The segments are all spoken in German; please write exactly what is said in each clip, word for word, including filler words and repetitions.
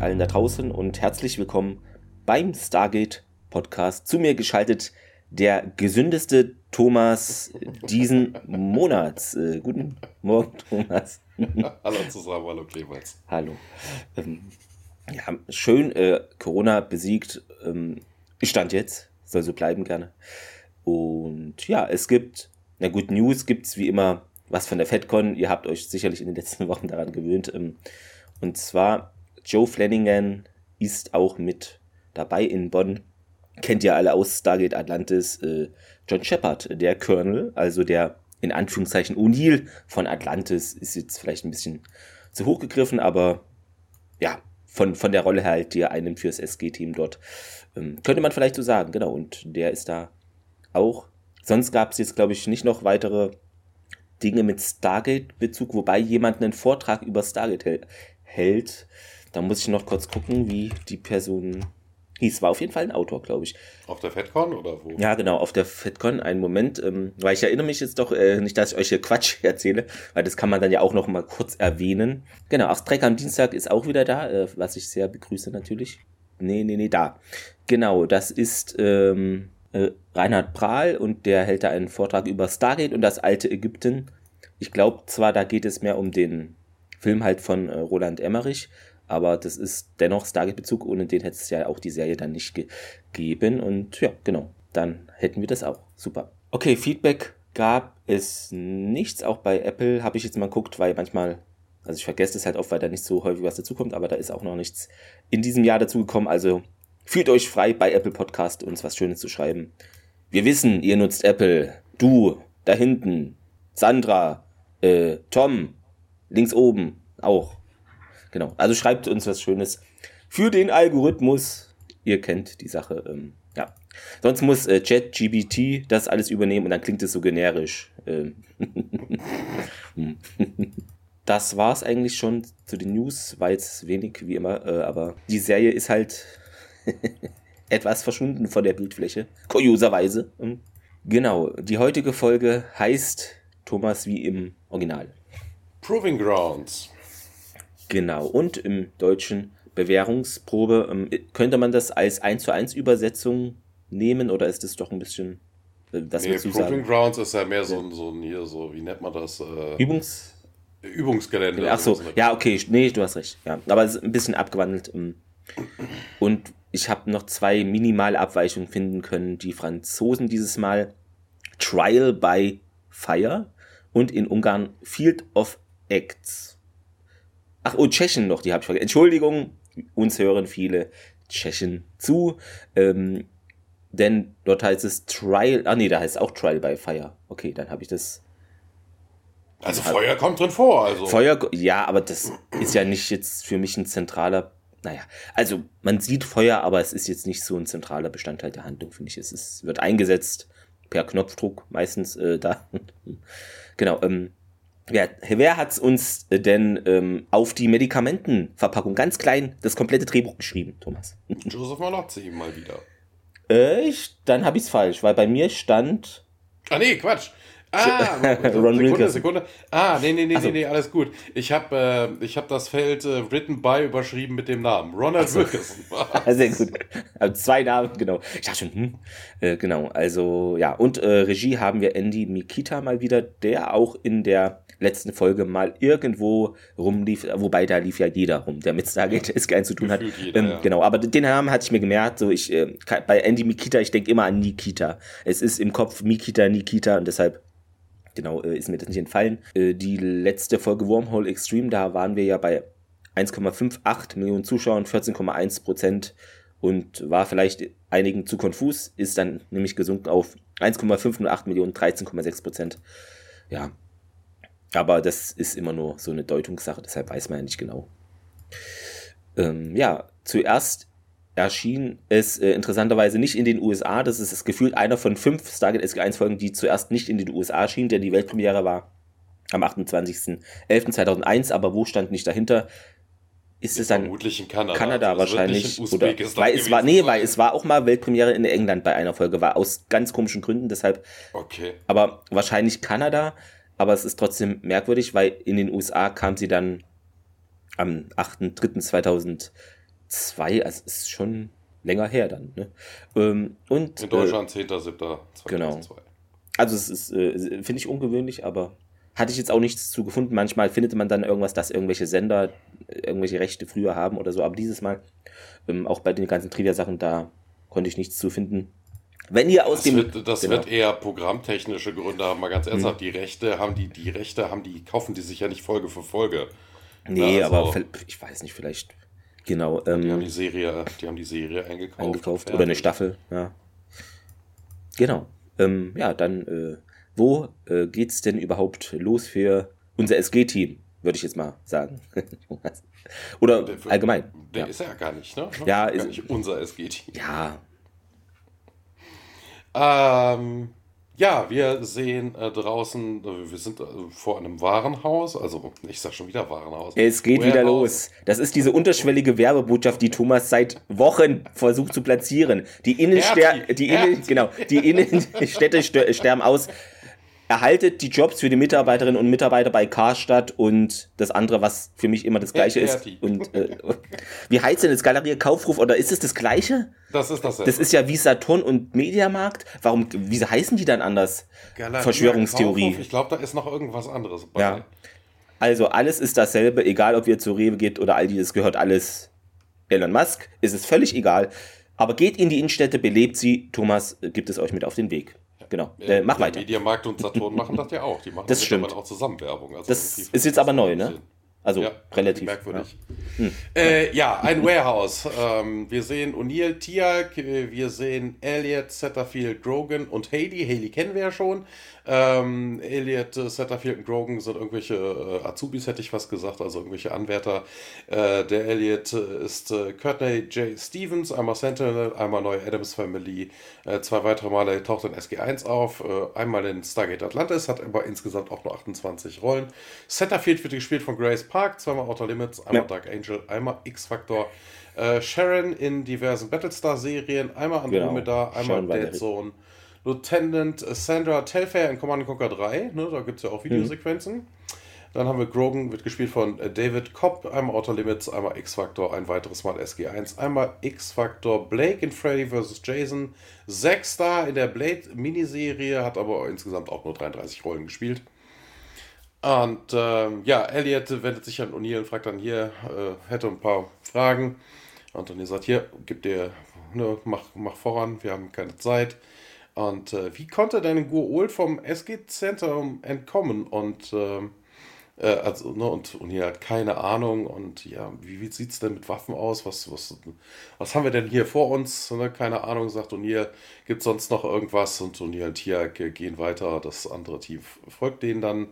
Allen da draußen und herzlich willkommen beim Stargate Podcast. Zu mir geschaltet der gesündeste Thomas diesen Monats. Äh, guten Morgen, Thomas. Hallo zusammen, hallo Clemens. Hallo. Ähm, ja, schön äh, Corona besiegt. Ähm, Stand jetzt, soll so bleiben gerne. Und ja, es gibt, na gut, News gibt's wie immer was von der FedCon. Ihr habt euch sicherlich in den letzten Wochen daran gewöhnt. Ähm, und zwar Joe Flanagan ist auch mit dabei in Bonn. Kennt ihr alle aus Stargate Atlantis. Äh, John Sheppard, der Colonel, also der in Anführungszeichen O'Neill von Atlantis, ist jetzt vielleicht ein bisschen zu hoch gegriffen, aber ja, von, von der Rolle her halt, die er einnimmt für das S G-Team dort. Ähm, könnte man vielleicht so sagen, genau. Und der ist da auch. Sonst gab es jetzt, glaube ich, nicht noch weitere Dinge mit Stargate-Bezug, wobei jemand einen Vortrag über Stargate hält. hält. Da muss ich noch kurz gucken, wie die Person hieß. War auf jeden Fall ein Autor, glaube ich. Auf der FedCon oder wo? Ja, genau, auf der FedCon. Einen Moment, ähm, weil ich erinnere mich jetzt doch, äh, nicht, dass ich euch hier Quatsch erzähle, weil das kann man dann ja auch noch mal kurz erwähnen. Genau, auf Streck am Dienstag ist auch wieder da, äh, was ich sehr begrüße natürlich. Nee, nee, nee, da. Genau, das ist ähm, äh, Reinhard Prahl und der hält da einen Vortrag über Stargate und das alte Ägypten. Ich glaube zwar, da geht es mehr um den Film halt von äh, Roland Emmerich, aber das ist dennoch Stargate-Bezug, ohne den hätte es ja auch die Serie dann nicht gegeben. Und ja, genau, dann hätten wir das auch. Super. Okay, Feedback gab es nichts, auch bei Apple habe ich jetzt mal geguckt, weil manchmal, also ich vergesse es halt oft, weil da nicht so häufig was dazukommt, aber da ist auch noch nichts in diesem Jahr dazugekommen. Also fühlt euch frei, bei Apple Podcast uns was Schönes zu schreiben. Wir wissen, ihr nutzt Apple. Du, da hinten, Sandra, äh, Tom, links oben auch. Genau, also schreibt uns was Schönes für den Algorithmus. Ihr kennt die Sache, ähm, ja. Sonst muss äh, ChatGPT das alles übernehmen und dann klingt es so generisch. Ähm. Das war's eigentlich schon zu den News, war jetzt wenig, wie immer, äh, aber die Serie ist halt etwas verschwunden von der Bildfläche, kurioserweise. Ähm. Genau, die heutige Folge heißt, Thomas, wie im Original: Proving Grounds. Genau, und im Deutschen Bewährungsprobe. Ähm, könnte man das als eins zu eins Übersetzung nehmen oder ist das doch ein bisschen, äh, das nee, Proving sagen? Grounds ist ja mehr so ein, so ein hier, so, wie nennt man das? Äh, Übungs? Übungsgelände. Ach so, ja, okay, nee, du hast recht. Ja, aber es ist ein bisschen abgewandelt. Ähm, und ich habe noch zwei Minimalabweichungen finden können. Die Franzosen dieses Mal Trial by Fire und in Ungarn Field of Acts. Ach, und Tschechen noch, die habe ich vergessen. Entschuldigung, uns hören viele Tschechen zu. Ähm, denn dort heißt es Trial, ah nee, da heißt es auch Trial by Fire. Okay, dann habe ich das. Also hab, Feuer kommt drin vor. Also Feuer, ja, aber das ist ja nicht jetzt für mich ein zentraler, naja, also man sieht Feuer, aber es ist jetzt nicht so ein zentraler Bestandteil der Handlung, finde ich. Es ist, wird eingesetzt per Knopfdruck meistens äh, da. Genau, ähm. Wer, wer hat es uns denn ähm, auf die Medikamentenverpackung ganz klein das komplette Drehbuch geschrieben, Thomas? Joseph Mallozzi mal wieder. Äh, ich, dann habe ich es falsch, weil bei mir stand... Ah nee, Quatsch. Ah, Ron Sekunde, Sekunde. Ah, nee, nee, nee, so. nee, nee, alles gut. Ich habe äh, ich hab das Feld äh, written by überschrieben mit dem Namen. Ronald so. Wilkinson. Sehr gut. Also zwei Namen, genau. Ich dachte schon, hm. Äh, genau, also ja. Und äh, Regie haben wir Andy Mikita mal wieder, der auch in der letzten Folge mal irgendwo rumlief, wobei da lief ja jeder rum, der mit Stargate S G eins zu tun hat. Jeder, ähm, ja. Genau, aber den Namen hatte ich mir gemerkt, so ich äh, bei Andy Mikita, ich denke immer an Nikita. Es ist im Kopf Mikita, Nikita und deshalb Genau, äh, ist mir das nicht entfallen. Äh, die letzte Folge Wormhole Extreme, da waren wir ja bei eins Komma achtundfünfzig Millionen Zuschauern, vierzehn Komma eins Prozent und war vielleicht einigen zu konfus, ist dann nämlich gesunken auf eins Komma fünfhundertacht Millionen, dreizehn Komma sechs Prozent. Ja, aber das ist immer nur so eine Deutungssache, deshalb weiß man ja nicht genau. Ähm, ja, zuerst erschien es äh, interessanterweise nicht in den U S A. Das ist das Gefühl einer von fünf Stargate S G eins Folgen, die zuerst nicht in den U S A erschien, denn die Weltpremiere war am achtundzwanzigsten elften zweitausendeins, aber wo stand nicht dahinter? Ist es dann vermutlich in Kanada, Kanada wahrscheinlich, oder weil es war, nee, weil es war auch mal Weltpremiere in England bei einer Folge, war aus ganz komischen Gründen, deshalb, okay, aber wahrscheinlich Kanada, aber es ist trotzdem merkwürdig, weil in den U S A kam sie dann am achten dritten zweitausendzwei, also ist schon länger her dann, ne? Und in Deutschland äh, zehnten siebten zweitausendzwei. Genau. Also es ist, äh, finde ich ungewöhnlich, aber hatte ich jetzt auch nichts zu gefunden. Manchmal findet man dann irgendwas, dass irgendwelche Sender irgendwelche Rechte früher haben oder so. Aber dieses Mal, ähm, auch bei den ganzen Trivia-Sachen, da konnte ich nichts zu finden. Wenn ihr aus das dem... Wird, das genau. wird eher programmtechnische Gründe haben, mal ganz ernsthaft. Hm. Die Rechte haben die, die Rechte haben die, kaufen die sich ja nicht Folge für Folge. Nee, ja, also, aber ich weiß nicht, vielleicht... Genau. Ähm, die haben die Serie, die haben die Serie eingekauft. eingekauft oder eine Staffel, ja. Genau. Ähm, ja, dann... Äh, Wo äh, geht's denn überhaupt los für unser S G-Team, würde ich jetzt mal sagen. Oder der, allgemein. Der ja. ist ja gar nicht, ne? Ja, ist gar nicht unser S G-Team. Ja. Ähm, ja, wir sehen äh, draußen, äh, wir sind äh, vor einem Warenhaus, also ich sag schon wieder Warenhaus. Es geht Warehouse. wieder los. Das ist diese unterschwellige Werbebotschaft, die Thomas seit Wochen versucht zu platzieren. Die Innenstädte die Innen- genau, die Innenstädte sterben aus. Erhaltet die Jobs für die Mitarbeiterinnen und Mitarbeiter bei Karstadt und das andere, was für mich immer das Gleiche ist. Und, äh, wie heißt denn das? Galerie Kaufhof? Oder ist es das Gleiche? Das ist das. Das ist ja wie Saturn und Mediamarkt. Warum, wieso heißen die dann anders? Galerie Verschwörungstheorie. Kaufhof, ich glaube, da ist noch irgendwas anderes bei. Ja. Also alles ist dasselbe, egal ob ihr zu Rewe geht oder Aldi, das gehört alles Elon Musk. Es ist völlig egal. Aber geht in die Innenstädte, belebt sie. Thomas gibt es euch mit auf den Weg. Genau, äh, mach weiter. Mediamarkt und Saturn machen das ja auch. Die machen das stimmt. auch zusammen Werbung. Also das ist jetzt aber neu, ne? Also ja, relativ. Merkwürdig. Ja, hm. äh, ja ein Warehouse. Ähm, wir sehen O'Neill, Tiag, wir sehen Elliot, Setterfield, Grogan und Haley. Haley kennen wir ja schon. Ähm, Elliot, Setterfield und Grogan sind irgendwelche äh, Azubis, hätte ich was gesagt, also irgendwelche Anwärter. Äh, der Elliot ist äh, Courtney J. Stevens, einmal Sentinel, einmal neue Addams Family, äh, zwei weitere Male taucht in S G eins auf, äh, einmal in Stargate Atlantis, hat aber insgesamt auch nur achtundzwanzig Rollen. Setterfield wird gespielt von Grace Park, zweimal Outer Limits, einmal ja. Dark Angel, einmal X-Factor. Äh, Sharon in diversen Battlestar-Serien, einmal Andromeda, genau. einmal Dead Zone. Lieutenant Sandra Telfair in Command and Conquer drei, ne, da gibt es ja auch Videosequenzen. Mhm. Dann haben wir Grogan, wird gespielt von David Cobb, einmal Outer Limits, einmal X-Factor, ein weiteres Mal S G eins, einmal X-Factor, Blake in Freddy versus. Jason, Zack Star in der Blade-Miniserie, hat aber insgesamt auch nur dreiunddreißig Rollen gespielt. Und ähm, ja, Elliot wendet sich an O'Neill und fragt dann hier, äh, hätte ein paar Fragen. Und O'Neill sagt, hier, gib dir, ne, mach, mach voran, wir haben keine Zeit. Und äh, wie konnte deine Gua'uld vom S G-Zentrum entkommen? Und äh, also, ne, und O'Neill hat keine Ahnung. Und ja, wie, wie sieht es denn mit Waffen aus? Was, was, was haben wir denn hier vor uns? Ne, keine Ahnung, sagt O'Neill. Gibt es sonst noch irgendwas? Und O'Neill und Tiag gehen weiter. Das andere Team folgt denen dann.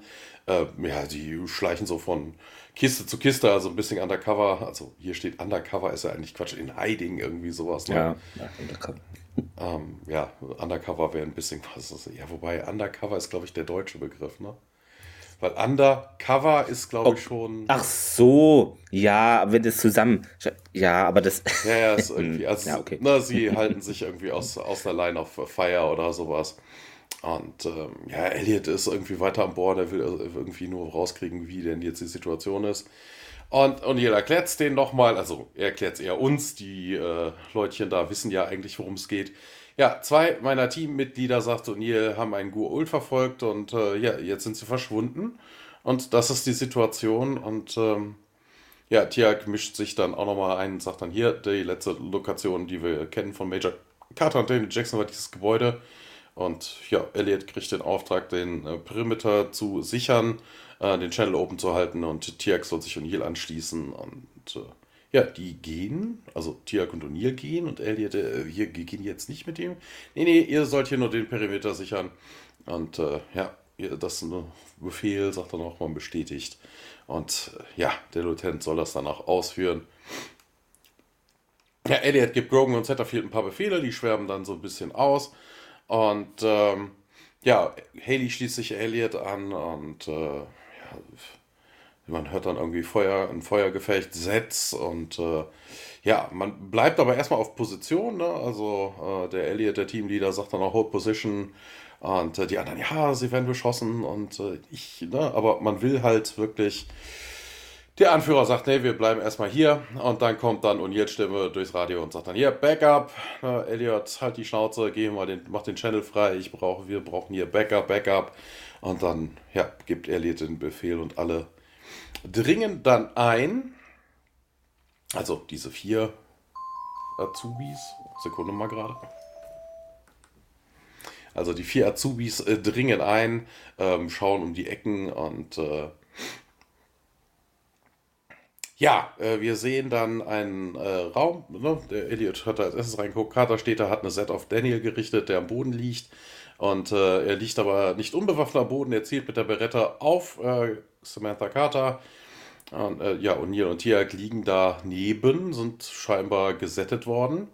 Äh, ja, die schleichen so von Kiste zu Kiste, also ein bisschen undercover. Also hier steht undercover, ist ja eigentlich Quatsch. In Hiding irgendwie sowas. Ne? Ja, ja, undercover. Ähm, ja, Undercover wäre ein bisschen was. Ja, wobei Undercover ist, glaube ich, der deutsche Begriff, ne? Weil Undercover ist, glaube ich, schon... Ach so, ja, wenn das zusammen... Ja, aber das... Ja, ja, ist irgendwie... Also, ja, okay. Na, sie halten sich irgendwie aus, aus der Line of Fire oder sowas. Und ähm, ja, Elliot ist irgendwie weiter an Bord, er will irgendwie nur rauskriegen, wie denn jetzt die Situation ist. Und, und jeder erklärt es denen nochmal, also er erklärt es eher uns, die äh, Leutchen da wissen ja eigentlich, worum es geht. Ja, zwei meiner Teammitglieder, sagt O'Neill, haben einen Gua'uld verfolgt und äh, ja, jetzt sind sie verschwunden. Und das ist die Situation und ähm, ja, Tiag mischt sich dann auch nochmal ein und sagt dann hier, die letzte Lokation, die wir kennen von Major Carter und David Jackson war dieses Gebäude. Und ja, Elliot kriegt den Auftrag, den äh, Perimeter zu sichern, äh, den Channel open zu halten, und Tiak soll sich O'Neill anschließen. Und äh, ja, die gehen, also Tiak und O'Neill gehen, und Elliot, äh, wir gehen jetzt nicht mit ihm. Nee, nee, ihr sollt hier nur den Perimeter sichern. Und äh, ja, das ist ein Befehl, sagt dann auch, man bestätigt. Und äh, ja, der Lieutenant soll das dann auch ausführen. Ja, Elliot gibt Grogan und Setterfield ein paar Befehle, die schwärmen dann so ein bisschen aus. Und ähm, ja, Haley schließt sich Elliot an, und äh, ja, man hört dann irgendwie Feuer, ein Feuergefecht, Setz, und äh, ja, man bleibt aber erstmal auf Position, ne? Also äh, der Elliot, der Teamleader, sagt dann auch Hold Position, und äh, die anderen, ja, sie werden beschossen, und äh, ich, ne? Aber man will halt wirklich, der Anführer sagt, nee, wir bleiben erstmal hier, und dann kommt dann O'Neill Stimme durchs Radio und sagt dann, hier, Backup, na, Elliot, halt die Schnauze, geh mal den, mach den Channel frei, ich brauche, wir brauchen hier Backup, Backup, und dann, ja, gibt Elliot den Befehl, und alle dringen dann ein, also diese vier Azubis, Sekunde mal gerade, also die vier Azubis äh, dringen ein, ähm, schauen um die Ecken, und äh, ja, äh, wir sehen dann einen äh, Raum, ne? Der Elliot hat da als erstes reingeguckt. Carter steht da, hat eine Set auf Daniel gerichtet, der am Boden liegt. Und äh, er liegt aber nicht unbewaffnet am Boden. Er zielt mit der Beretta auf äh, Samantha Carter. Und, äh, ja, O'Neill und Tiak liegen da neben, sind scheinbar gesettet worden.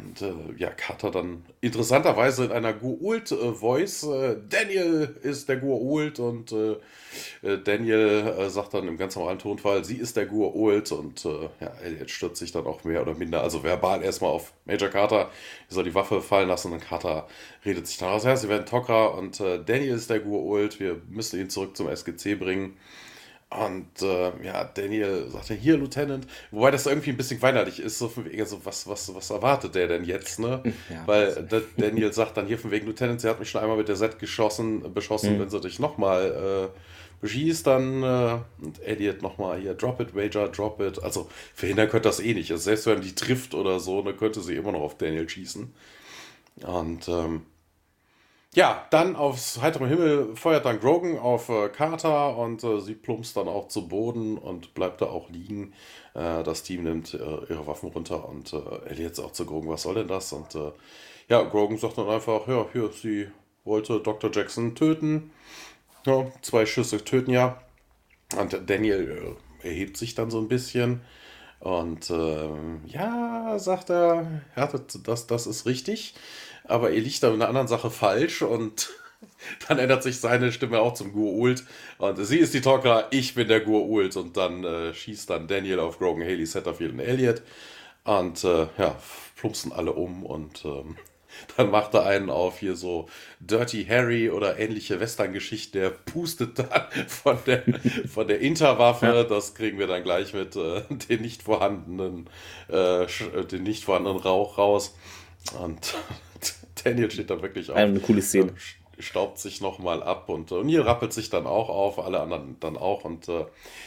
Und äh, ja, Carter dann interessanterweise in einer Goa'uld-Voice, äh, Daniel ist der Goa'uld, und äh, Daniel äh, sagt dann im ganz normalen Tonfall, sie ist der Goa'uld, und äh, ja, Elliot stürzt sich dann auch mehr oder minder, also verbal erstmal auf Major Carter, er soll die Waffe fallen lassen, und Carter redet sich dann aus, ja, sie werden Tok'ra, und äh, Daniel ist der Goa'uld, wir müssen ihn zurück zum S G C bringen. Und äh, ja, Daniel sagte, hier, Lieutenant, wobei das irgendwie ein bisschen weinerlich ist, so von wegen, also was, was, was erwartet der denn jetzt, ne? Ja, weil der, Daniel sagt dann, hier von wegen, Lieutenant, sie hat mich schon einmal mit der Set geschossen, beschossen, mhm. wenn sie dich nochmal äh, beschießt, dann äh, und Elliot nochmal, hier, drop it, Major, drop it, also verhindern könnte das eh nicht, also selbst wenn die trifft oder so, dann könnte sie immer noch auf Daniel schießen. Und ähm, ja, dann aufs heiterem Himmel feuert dann Grogan auf äh, Carter, und äh, sie plumpst dann auch zu Boden und bleibt da auch liegen. Äh, das Team nimmt äh, ihre Waffen runter, und äh, Elliot auch zu Grogan, was soll denn das? Und äh, ja, Grogan sagt dann einfach, ja, hier, sie wollte Doktor Jackson töten. Ja, zwei Schüsse töten ja. Und äh, Daniel äh, erhebt sich dann so ein bisschen. Und äh, ja, sagt er, ja, das, das ist richtig. Aber er liegt da mit einer anderen Sache falsch, und dann ändert sich seine Stimme auch zum Goa'uld. Und sie ist die Tok'ra, ich bin der Goa'uld. Und dann äh, schießt dann Daniel auf Grogan, Haley, Setterfield und Elliot. Und äh, ja, plumpsen alle um, und ähm, dann macht er einen auf hier so Dirty Harry oder ähnliche Western-Geschichten. Der pustet dann von der, von der Interwaffe. Das kriegen wir dann gleich mit äh, den nicht vorhandenen, äh, den nicht vorhandenen Rauch raus. Und Daniel steht da wirklich auf. Eine coole Szene. Staubt sich nochmal ab, und O'Neill rappelt sich dann auch auf, alle anderen dann auch. Und äh,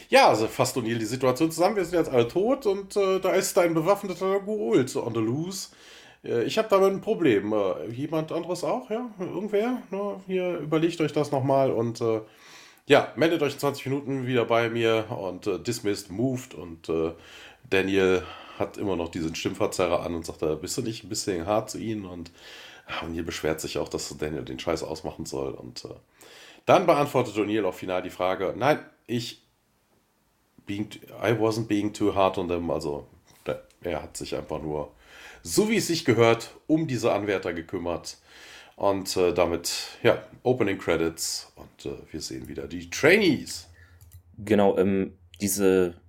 ja, also fasst O'Neill die Situation zusammen. Wir sind jetzt alle tot, und äh, da ist ein bewaffneter Goa'uld on the loose. Äh, ich habe damit ein Problem. Äh, jemand anderes auch? Ja, irgendwer? Ne? Hier, überlegt euch das nochmal, und äh, ja, meldet euch in zwanzig Minuten wieder bei mir, und äh, dismissed, moved. Und äh, Daniel hat immer noch diesen Stimmverzerrer an und sagt, da bist du nicht ein bisschen hart zu ihnen, und O'Neill beschwert sich auch, dass Daniel den Scheiß ausmachen soll. Und äh, dann beantwortet O'Neill auch final die Frage, nein, ich being, I wasn't being too hard on them. Also er hat sich einfach nur, so wie es sich gehört, um diese Anwärter gekümmert. Und äh, damit, ja, Opening Credits. Und äh, wir sehen wieder die Trainees. Genau, ähm, diese,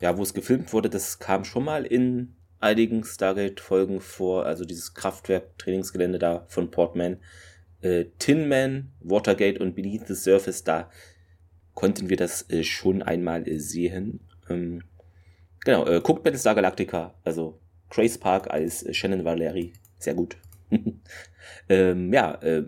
ja, wo es gefilmt wurde, das kam schon mal in einigen Stargate-Folgen vor, also dieses Kraftwerk-Trainingsgelände da von Portman, äh, Tin Man, Watergate und Beneath the Surface, da konnten wir das äh, schon einmal äh, sehen. Ähm, genau, äh, guckt Battlestar Galactica, also Grace Park als äh, Shannon Valerie, sehr gut. ähm, ja, äh,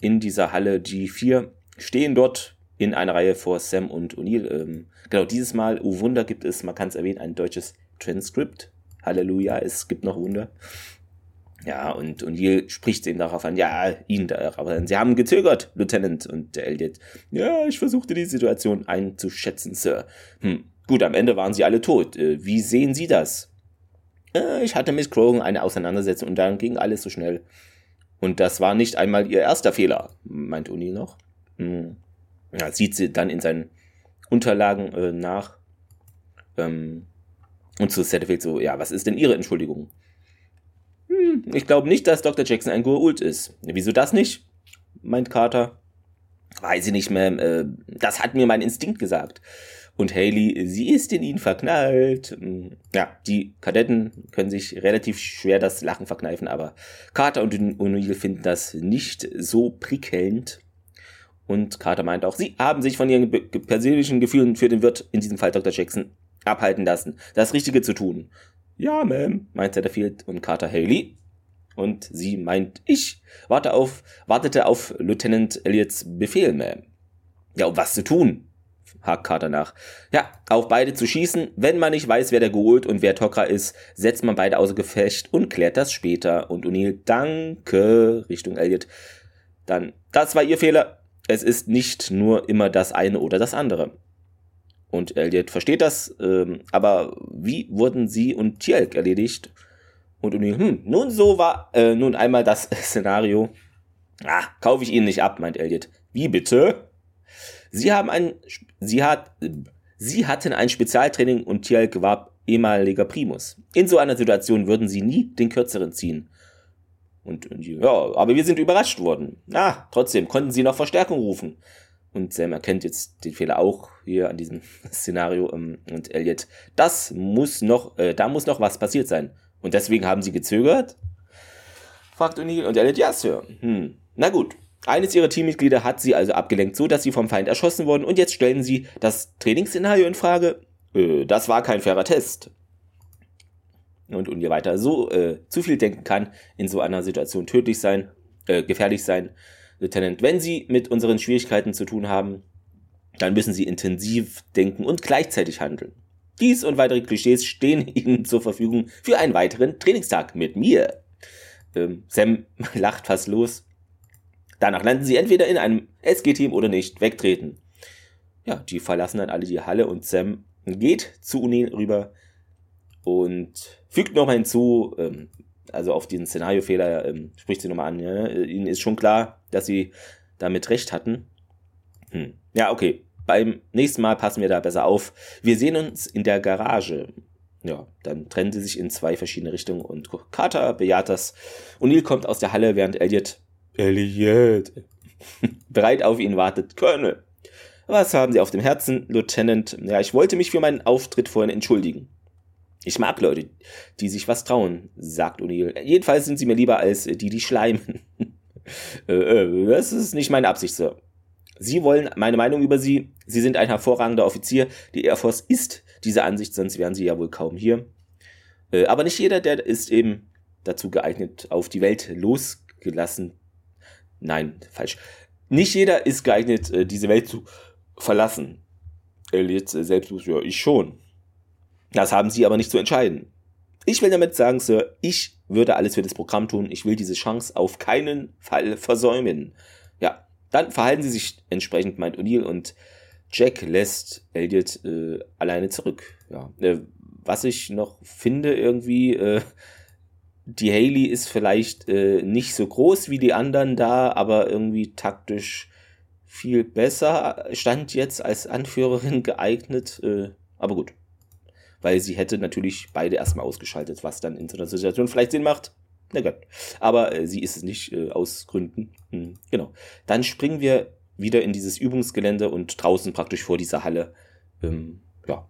in dieser Halle G vier stehen dort in einer Reihe vor Sam und O'Neill. Ähm, genau, dieses Mal, oh Wunder, gibt es, man kann es erwähnen, ein deutsches Transkript. Halleluja, es gibt noch Wunder. Ja, und O'Neill spricht ihn darauf an, ja, ihn darauf an. Sie haben gezögert, Lieutenant. Und der Elliot, ja, ich versuchte die Situation einzuschätzen, Sir. Hm, gut, am Ende waren sie alle tot. Wie sehen Sie das? Äh, ich hatte mit Krogan eine Auseinandersetzung und dann ging alles so schnell. Und das war nicht einmal ihr erster Fehler, meint O'Neill noch. Hm. Ja, sieht sie dann in seinen Unterlagen äh, nach. Ähm, und zu Setterfield so, ja, was ist denn Ihre Entschuldigung? Hm, ich glaube nicht, dass Doktor Jackson ein Goa'uld ist. Wieso das nicht? Meint Carter. Weiß ich nicht, Ma'am. Äh, das hat mir mein Instinkt gesagt. Und Haley, sie ist in ihn verknallt. Ja, die Kadetten können sich relativ schwer das Lachen verkneifen, aber Carter und O'Neill finden das nicht so prickelnd. Und Carter meint auch, sie haben sich von ihren persönlichen Gefühlen für den Wirt, in diesem Fall Doktor Jackson, abhalten lassen, das Richtige zu tun. Ja, Ma'am, meint Setterfield und Carter Haley. Und sie meint, ich warte auf, wartete auf Lieutenant Elliots Befehl, Ma'am. Ja, um was zu tun? Hakt Carter nach. Ja, auf beide zu schießen. Wenn man nicht weiß, wer der Goa'uld und wer Tok'ra ist, setzt man beide außer Gefecht und klärt das später. Und O'Neill, danke, Richtung Elliot. Dann, das war ihr Fehler. Es ist nicht nur immer das eine oder das andere. Und Elliot versteht das, ähm, aber wie wurden sie und T'Challek erledigt? Und O'Neill, hm, nun so war äh, nun einmal das Szenario. Ah, kaufe ich Ihnen nicht ab, meint Elliot. Wie bitte? Sie haben ein, sie hat, sie hatten ein Spezialtraining und T'Challek war ehemaliger Primus. In so einer Situation würden sie nie den Kürzeren ziehen. Und, und ja, aber wir sind überrascht worden. Ah, trotzdem konnten sie noch Verstärkung rufen. Und Sam erkennt jetzt den Fehler auch hier an diesem Szenario. Und Elliot, das muss noch, äh, da muss noch was passiert sein. Und deswegen haben sie gezögert? Fragt O'Neill. Und Elliot, ja, Sir. Hm. Na gut. Eines ihrer Teammitglieder hat sie also abgelenkt, so dass sie vom Feind erschossen wurden und jetzt stellen sie das Trainingsszenario in Frage. Äh, das war kein fairer Test. Und und ihr weiter so äh, zu viel denken kann in so einer Situation tödlich sein, äh, gefährlich sein, Lieutenant. Wenn Sie mit unseren Schwierigkeiten zu tun haben, dann müssen Sie intensiv denken und gleichzeitig handeln. Dies und weitere Klischees stehen Ihnen zur Verfügung für einen weiteren Trainingstag mit mir. Ähm, Sam lacht fast los. Danach landen sie entweder in einem S G-Team oder nicht, wegtreten. Ja, die verlassen dann alle die Halle und Sam geht zu O'Neill rüber und fügt nochmal hinzu, ähm, also auf diesen Szenariofehler ähm, spricht sie nochmal an, ja? Ihnen ist schon klar, dass sie damit recht hatten. Hm. Ja, okay, beim nächsten Mal passen wir da besser auf. Wir sehen uns in der Garage. Ja, dann trennen sie sich in zwei verschiedene Richtungen und Carter bejaht das. O'Neill kommt aus der Halle, während Elliot... Elliot bereit auf ihn wartet. Colonel, was haben Sie auf dem Herzen, Lieutenant? Ja, ich wollte mich für meinen Auftritt vorhin entschuldigen. Ich mag Leute, die sich was trauen, sagt O'Neill. Jedenfalls sind sie mir lieber als die, die schleimen. äh, das ist nicht meine Absicht, Sir. Sie wollen meine Meinung über Sie. Sie sind ein hervorragender Offizier. Die Air Force ist diese Ansicht, sonst wären Sie ja wohl kaum hier. Äh, aber nicht jeder, der ist eben dazu geeignet, auf die Welt losgelassen zu Nein, falsch. Nicht jeder ist geeignet, diese Welt zu verlassen. Elliot selbstbewusst, ja, ich schon. Das haben Sie aber nicht zu entscheiden. Ich will damit sagen, Sir, ich würde alles für das Programm tun. Ich will diese Chance auf keinen Fall versäumen. Ja, dann verhalten Sie sich entsprechend, meint O'Neill. Und Jack lässt Elliot äh, alleine zurück. Ja, äh, was ich noch finde irgendwie... Äh, Die Haley ist vielleicht äh, nicht so groß wie die anderen da, aber irgendwie taktisch viel besser, stand jetzt als Anführerin geeignet, äh, aber gut. Weil sie hätte natürlich beide erstmal ausgeschaltet, was dann in so einer Situation vielleicht Sinn macht. Na gut. Aber äh, sie ist es nicht, äh, aus Gründen. Hm, genau. Dann springen wir wieder in dieses Übungsgelände und draußen praktisch vor dieser Halle. Ähm, ja.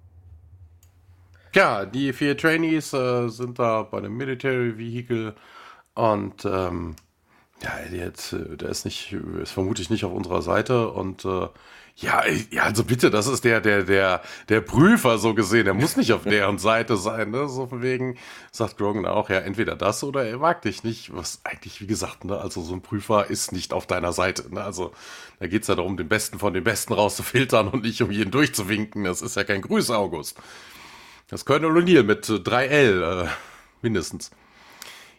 Ja, die vier Trainees äh, sind da bei einem Military Vehicle und ähm, ja, jetzt, der ist nicht, ist vermutlich nicht auf unserer Seite und äh, ja, ja, also bitte, das ist der, der, der, der Prüfer so gesehen, der muss nicht auf deren Seite sein, ne? So von wegen, sagt Grogan auch, ja, entweder das oder er mag dich nicht, was eigentlich, wie gesagt, ne, also so ein Prüfer ist nicht auf deiner Seite, ne? Also da geht's ja darum, den Besten von den Besten rauszufiltern und nicht um jeden durchzuwinken, das ist ja kein Grüß, August. Das Colonel O'Neill mit drei L, äh, mindestens.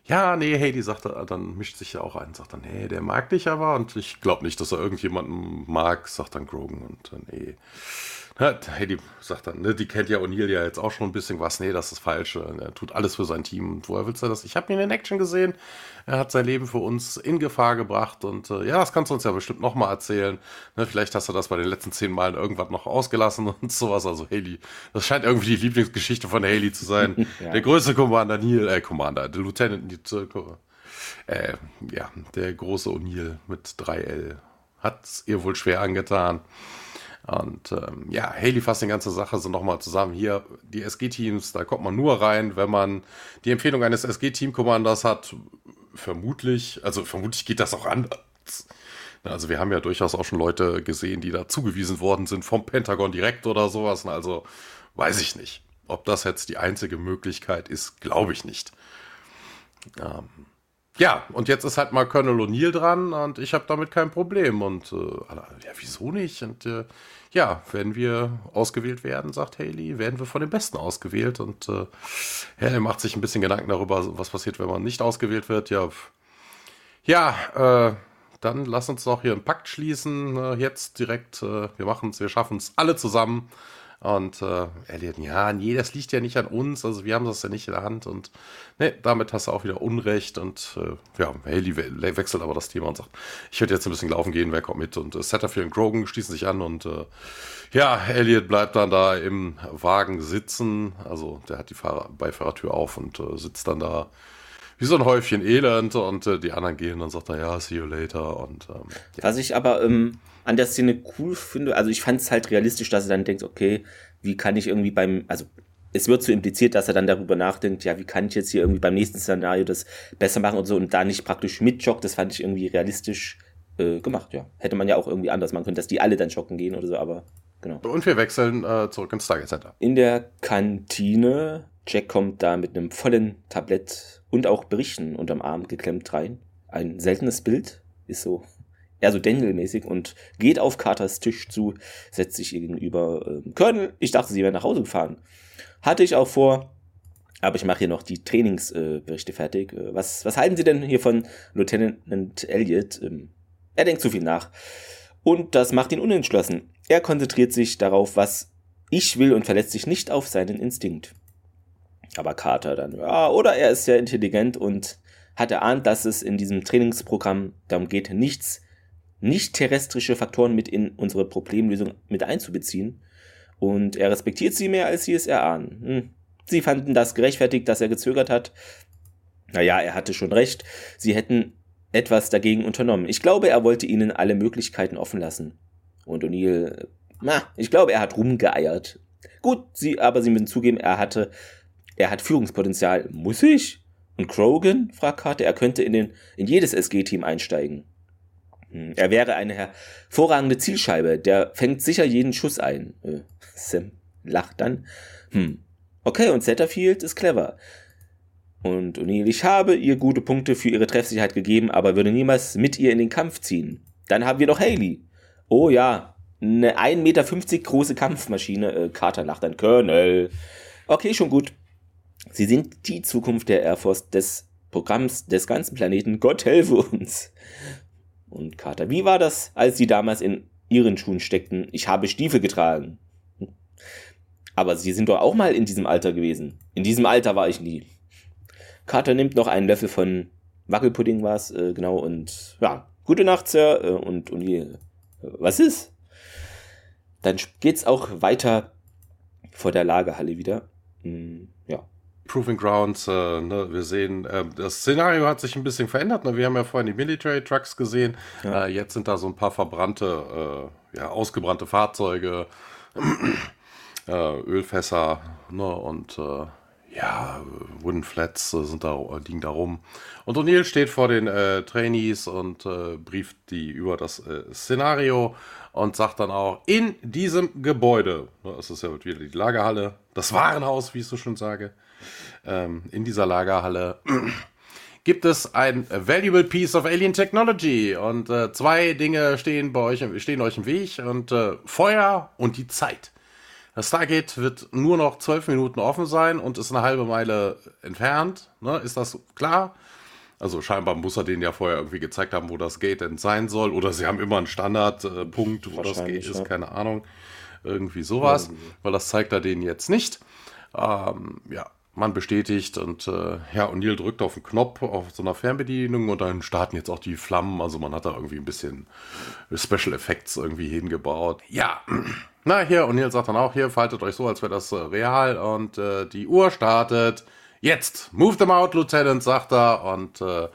ja, nee, Hayley sagt dann, mischt sich ja auch ein, sagt dann, nee, der mag dich aber und ich glaube nicht, dass er irgendjemanden mag, sagt dann Grogan und nee. Hayley sagt dann, ne, die kennt ja O'Neill ja jetzt auch schon ein bisschen was, nee, das ist falsch, er tut alles für sein Team und woher willst du das? Ich habe ihn in Action gesehen, er hat sein Leben für uns in Gefahr gebracht und äh, ja, das kannst du uns ja bestimmt nochmal erzählen, ne, vielleicht hast du das bei den letzten zehn Malen irgendwas noch ausgelassen und sowas, also Hayley, das scheint irgendwie die Lieblingsgeschichte von Hayley zu sein, ja. Der größte Commander Neil, äh, Commander, der Lieutenant Neil, Äh, ja, der große O'Neill mit drei L hat es ihr wohl schwer angetan. Und ähm, ja, Hayley fasst die ganze Sache so nochmal zusammen. Hier, die S G-Teams, da kommt man nur rein, wenn man die Empfehlung eines S G-Team-Commanders hat. Vermutlich, also vermutlich geht das auch anders. Also wir haben ja durchaus auch schon Leute gesehen, die da zugewiesen worden sind vom Pentagon direkt oder sowas. Also weiß ich nicht, ob das jetzt die einzige Möglichkeit ist, glaube ich nicht. Ähm, ja, und jetzt ist halt mal Colonel O'Neill dran und ich habe damit kein Problem. Und äh, ja, wieso nicht? Und äh, ja, wenn wir ausgewählt werden, sagt Hayley, werden wir von den Besten ausgewählt. Und äh, Hayley macht sich ein bisschen Gedanken darüber, was passiert, wenn man nicht ausgewählt wird. Ja, ja äh, dann lass uns doch hier einen Pakt schließen. Äh, jetzt direkt, äh, wir machen es, wir schaffen es alle zusammen. Und äh, Elliot, ja, nee, das liegt ja nicht an uns, also wir haben das ja nicht in der Hand und nee, damit hast du auch wieder Unrecht und äh, ja, Hayley we- wechselt aber das Thema und sagt, ich werde jetzt ein bisschen laufen gehen, wer kommt mit und äh, Setterfield und Grogan schließen sich an und äh, ja, Elliot bleibt dann da im Wagen sitzen, also der hat die Fahrer- Beifahrertür auf und äh, sitzt dann da wie so ein Häufchen Elend und äh, die anderen gehen und sagt dann, ja, see you later und ähm, ja. Was ich aber ähm, an der Szene cool finde, also ich fand es halt realistisch, dass er dann denkt, okay, wie kann ich irgendwie beim, also es wird so impliziert, dass er dann darüber nachdenkt, ja, wie kann ich jetzt hier irgendwie beim nächsten Szenario das besser machen und so und da nicht praktisch mitjoggt, das fand ich irgendwie realistisch äh, gemacht, ja. Hätte man ja auch irgendwie anders machen können, dass die alle dann joggen gehen oder so, aber genau. Und wir wechseln äh, zurück ins Stargate Center. In der Kantine, Jack kommt da mit einem vollen Tablett und auch Berichten unterm Arm geklemmt rein. Ein seltenes Bild, ist so eher so Daniel-mäßig und geht auf Carters Tisch zu, setzt sich ihr gegenüber. Ähm, Colonel, ich dachte, sie wären nach Hause gefahren. Hatte ich auch vor, aber ich mache hier noch die Trainingsberichte äh, fertig. Äh, was, was halten Sie denn hier von Lieutenant Elliot? Ähm, er denkt zu viel nach und das macht ihn unentschlossen. Er konzentriert sich darauf, was ich will und verlässt sich nicht auf seinen Instinkt. Aber Carter dann, ja, oder er ist sehr intelligent und hat erahnt, dass es in diesem Trainingsprogramm darum geht, nichts, nicht terrestrische Faktoren mit in unsere Problemlösung mit einzubeziehen. Und er respektiert sie mehr, als sie es erahnen. Hm. Sie fanden das gerechtfertigt, dass er gezögert hat. Naja, er hatte schon recht. Sie hätten etwas dagegen unternommen. Ich glaube, er wollte ihnen alle Möglichkeiten offen lassen. Und O'Neill, na, ich glaube, er hat rumgeeiert. Gut, sie, aber sie müssen zugeben, er hatte... Er hat Führungspotenzial. Muss ich? Und Grogan, fragt Carter, er könnte in, den, in jedes S G-Team einsteigen. Er wäre eine hervorragende Zielscheibe. Der fängt sicher jeden Schuss ein. Äh, Sam lacht dann. Hm. Okay, und Setterfield ist clever. Und O'Neill, ich habe ihr gute Punkte für ihre Treffsicherheit gegeben, aber würde niemals mit ihr in den Kampf ziehen. Dann haben wir noch Hayley. Oh ja, eine ein Meter fünfzig große Kampfmaschine. Äh, Carter lacht dann. Colonel. Okay, schon gut. Sie sind die Zukunft der Air Force, des Programms, des ganzen Planeten. Gott helfe uns. Und Carter, wie war das, als Sie damals in Ihren Schuhen steckten? Ich habe Stiefel getragen. Aber Sie sind doch auch mal in diesem Alter gewesen. In diesem Alter war ich nie. Carter nimmt noch einen Löffel von Wackelpudding, war es, äh, genau, und ja, gute Nacht, Sir, äh, und, und äh, was ist? Dann geht's auch weiter vor der Lagerhalle wieder. Hm, ja. Proving Grounds, äh, ne, wir sehen, äh, das Szenario hat sich ein bisschen verändert. Ne? Wir haben ja vorhin die Military Trucks gesehen. Ja. Äh, jetzt sind da so ein paar verbrannte, äh, ja, ausgebrannte Fahrzeuge, äh, Ölfässer, ne, und äh, ja, Wooden Flats sind da, liegen da rum. Und O'Neill steht vor den äh, Trainees und äh, brieft die über das äh, Szenario und sagt dann auch, in diesem Gebäude, ne, es ist ja wieder die Lagerhalle, das Warenhaus, wie ich so schön sage, ähm, in dieser Lagerhalle gibt es ein valuable piece of alien technology und äh, zwei Dinge stehen bei euch, stehen euch im Weg und äh, Feuer und die Zeit. Das Stargate wird nur noch zwölf Minuten offen sein und ist eine halbe Meile entfernt, ne? Ist das klar? Also scheinbar muss er denen ja vorher irgendwie gezeigt haben, wo das Gate denn sein soll. Oder sie haben immer einen Standardpunkt, äh, wo das Gate ist, ja. Keine Ahnung. Irgendwie sowas, ja, weil das zeigt er denen jetzt nicht. Ähm, ja, man bestätigt und äh, Herr O'Neill drückt auf den Knopf auf so einer Fernbedienung und dann starten jetzt auch die Flammen. Also man hat da irgendwie ein bisschen Special Effects irgendwie hingebaut. Ja, na hier, O'Neill sagt dann auch, hier, verhaltet euch so, als wäre das äh, real und äh, die Uhr startet. Jetzt, move them out, Lieutenant, sagt er. Und äh,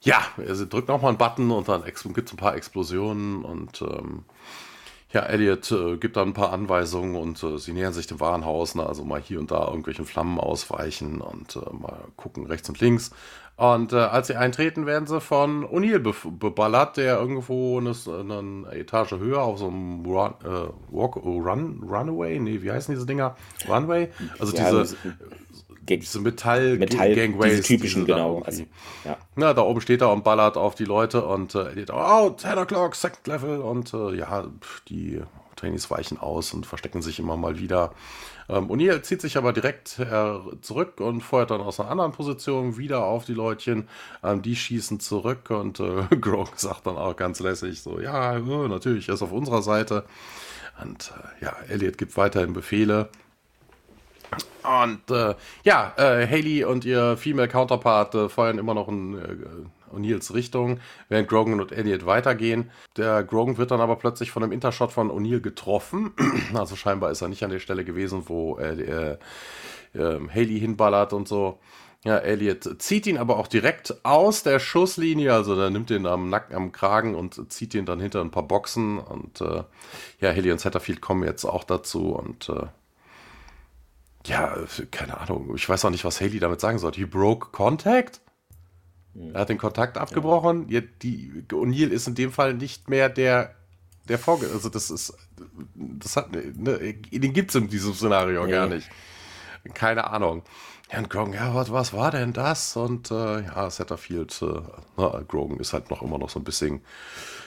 ja, er drückt nochmal einen Button und dann gibt es ein paar Explosionen. Und ähm, ja, Elliot äh, gibt dann ein paar Anweisungen und äh, sie nähern sich dem Warenhaus. Ne, also mal hier und da irgendwelchen Flammen ausweichen und äh, mal gucken rechts und links. Und äh, als sie eintreten, werden sie von O'Neill be- beballert, der irgendwo eine, eine Etage höher auf so einem Run, äh, Walk, Run, Runway, nee, wie heißen diese Dinger? Runway? Also ja, diese... Also, diese Metall, Metall Gangways, diese typischen, diese genau. Also, ja. Na, da oben steht er und ballert auf die Leute und äh, oh, ten o'clock, second level und äh, ja, die Trainees weichen aus und verstecken sich immer mal wieder. Ähm, O'Neill zieht sich aber direkt äh, zurück und feuert dann aus einer anderen Position wieder auf die Leutchen. Ähm, die schießen zurück und äh, Grog sagt dann auch ganz lässig so, ja, natürlich, er ist auf unserer Seite. Und äh, ja, Elliot gibt weiterhin Befehle. Und äh, ja, äh, Haley und ihr Female Counterpart äh, feuern immer noch in äh, O'Neills Richtung, während Grogan und Elliot weitergehen. Der Grogan wird dann aber plötzlich von einem Intershot von O'Neill getroffen. Also scheinbar ist er nicht an der Stelle gewesen, wo äh, äh, äh, Haley hinballert und so. Ja, Elliot zieht ihn aber auch direkt aus der Schusslinie, also der nimmt ihn am Nacken, am Kragen und zieht ihn dann hinter ein paar Boxen. Und äh, ja, Haley und Satterfield kommen jetzt auch dazu und äh, ja, keine Ahnung. Ich weiß auch nicht, was Haley damit sagen sollte. He broke contact? Ja. Er hat den Kontakt abgebrochen. Ja. Die, O'Neill ist in dem Fall nicht mehr der, der Vorge... Also das ist... Das hat, ne, den gibt es in diesem Szenario nee. gar nicht. Keine Ahnung. Ja, und Grogan, ja, was, was war denn das? Und äh, ja, Satterfield, äh, na, Grogan ist halt noch immer noch so ein bisschen,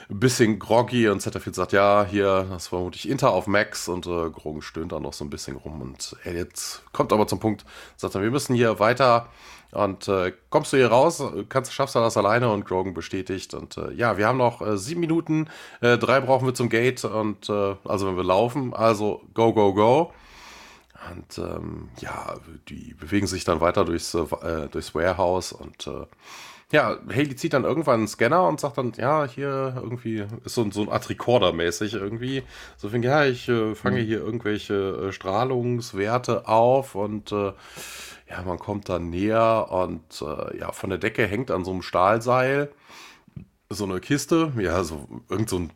ein bisschen groggy und Satterfield sagt, ja, hier, das war vermutlich Inter auf Max und äh, Grogan stöhnt dann noch so ein bisschen rum und er jetzt kommt aber zum Punkt, sagt dann, wir müssen hier weiter und äh, kommst du hier raus, kannst, schaffst du das alleine und Grogan bestätigt und äh, ja, wir haben noch äh, sieben Minuten, äh, drei brauchen wir zum Gate und äh, also wenn wir laufen, also go, go, go. Und ähm, ja, die bewegen sich dann weiter durchs, äh, durchs Warehouse und äh, ja, Haley zieht dann irgendwann einen Scanner und sagt dann, ja, hier irgendwie ist so, so ein Art Recorder-mäßig irgendwie. So finde ich, ja, ich äh, fange hier irgendwelche äh, Strahlungswerte auf und äh, ja, man kommt dann näher und äh, ja, von der Decke hängt an so einem Stahlseil so eine Kiste, ja, so irgend so ein,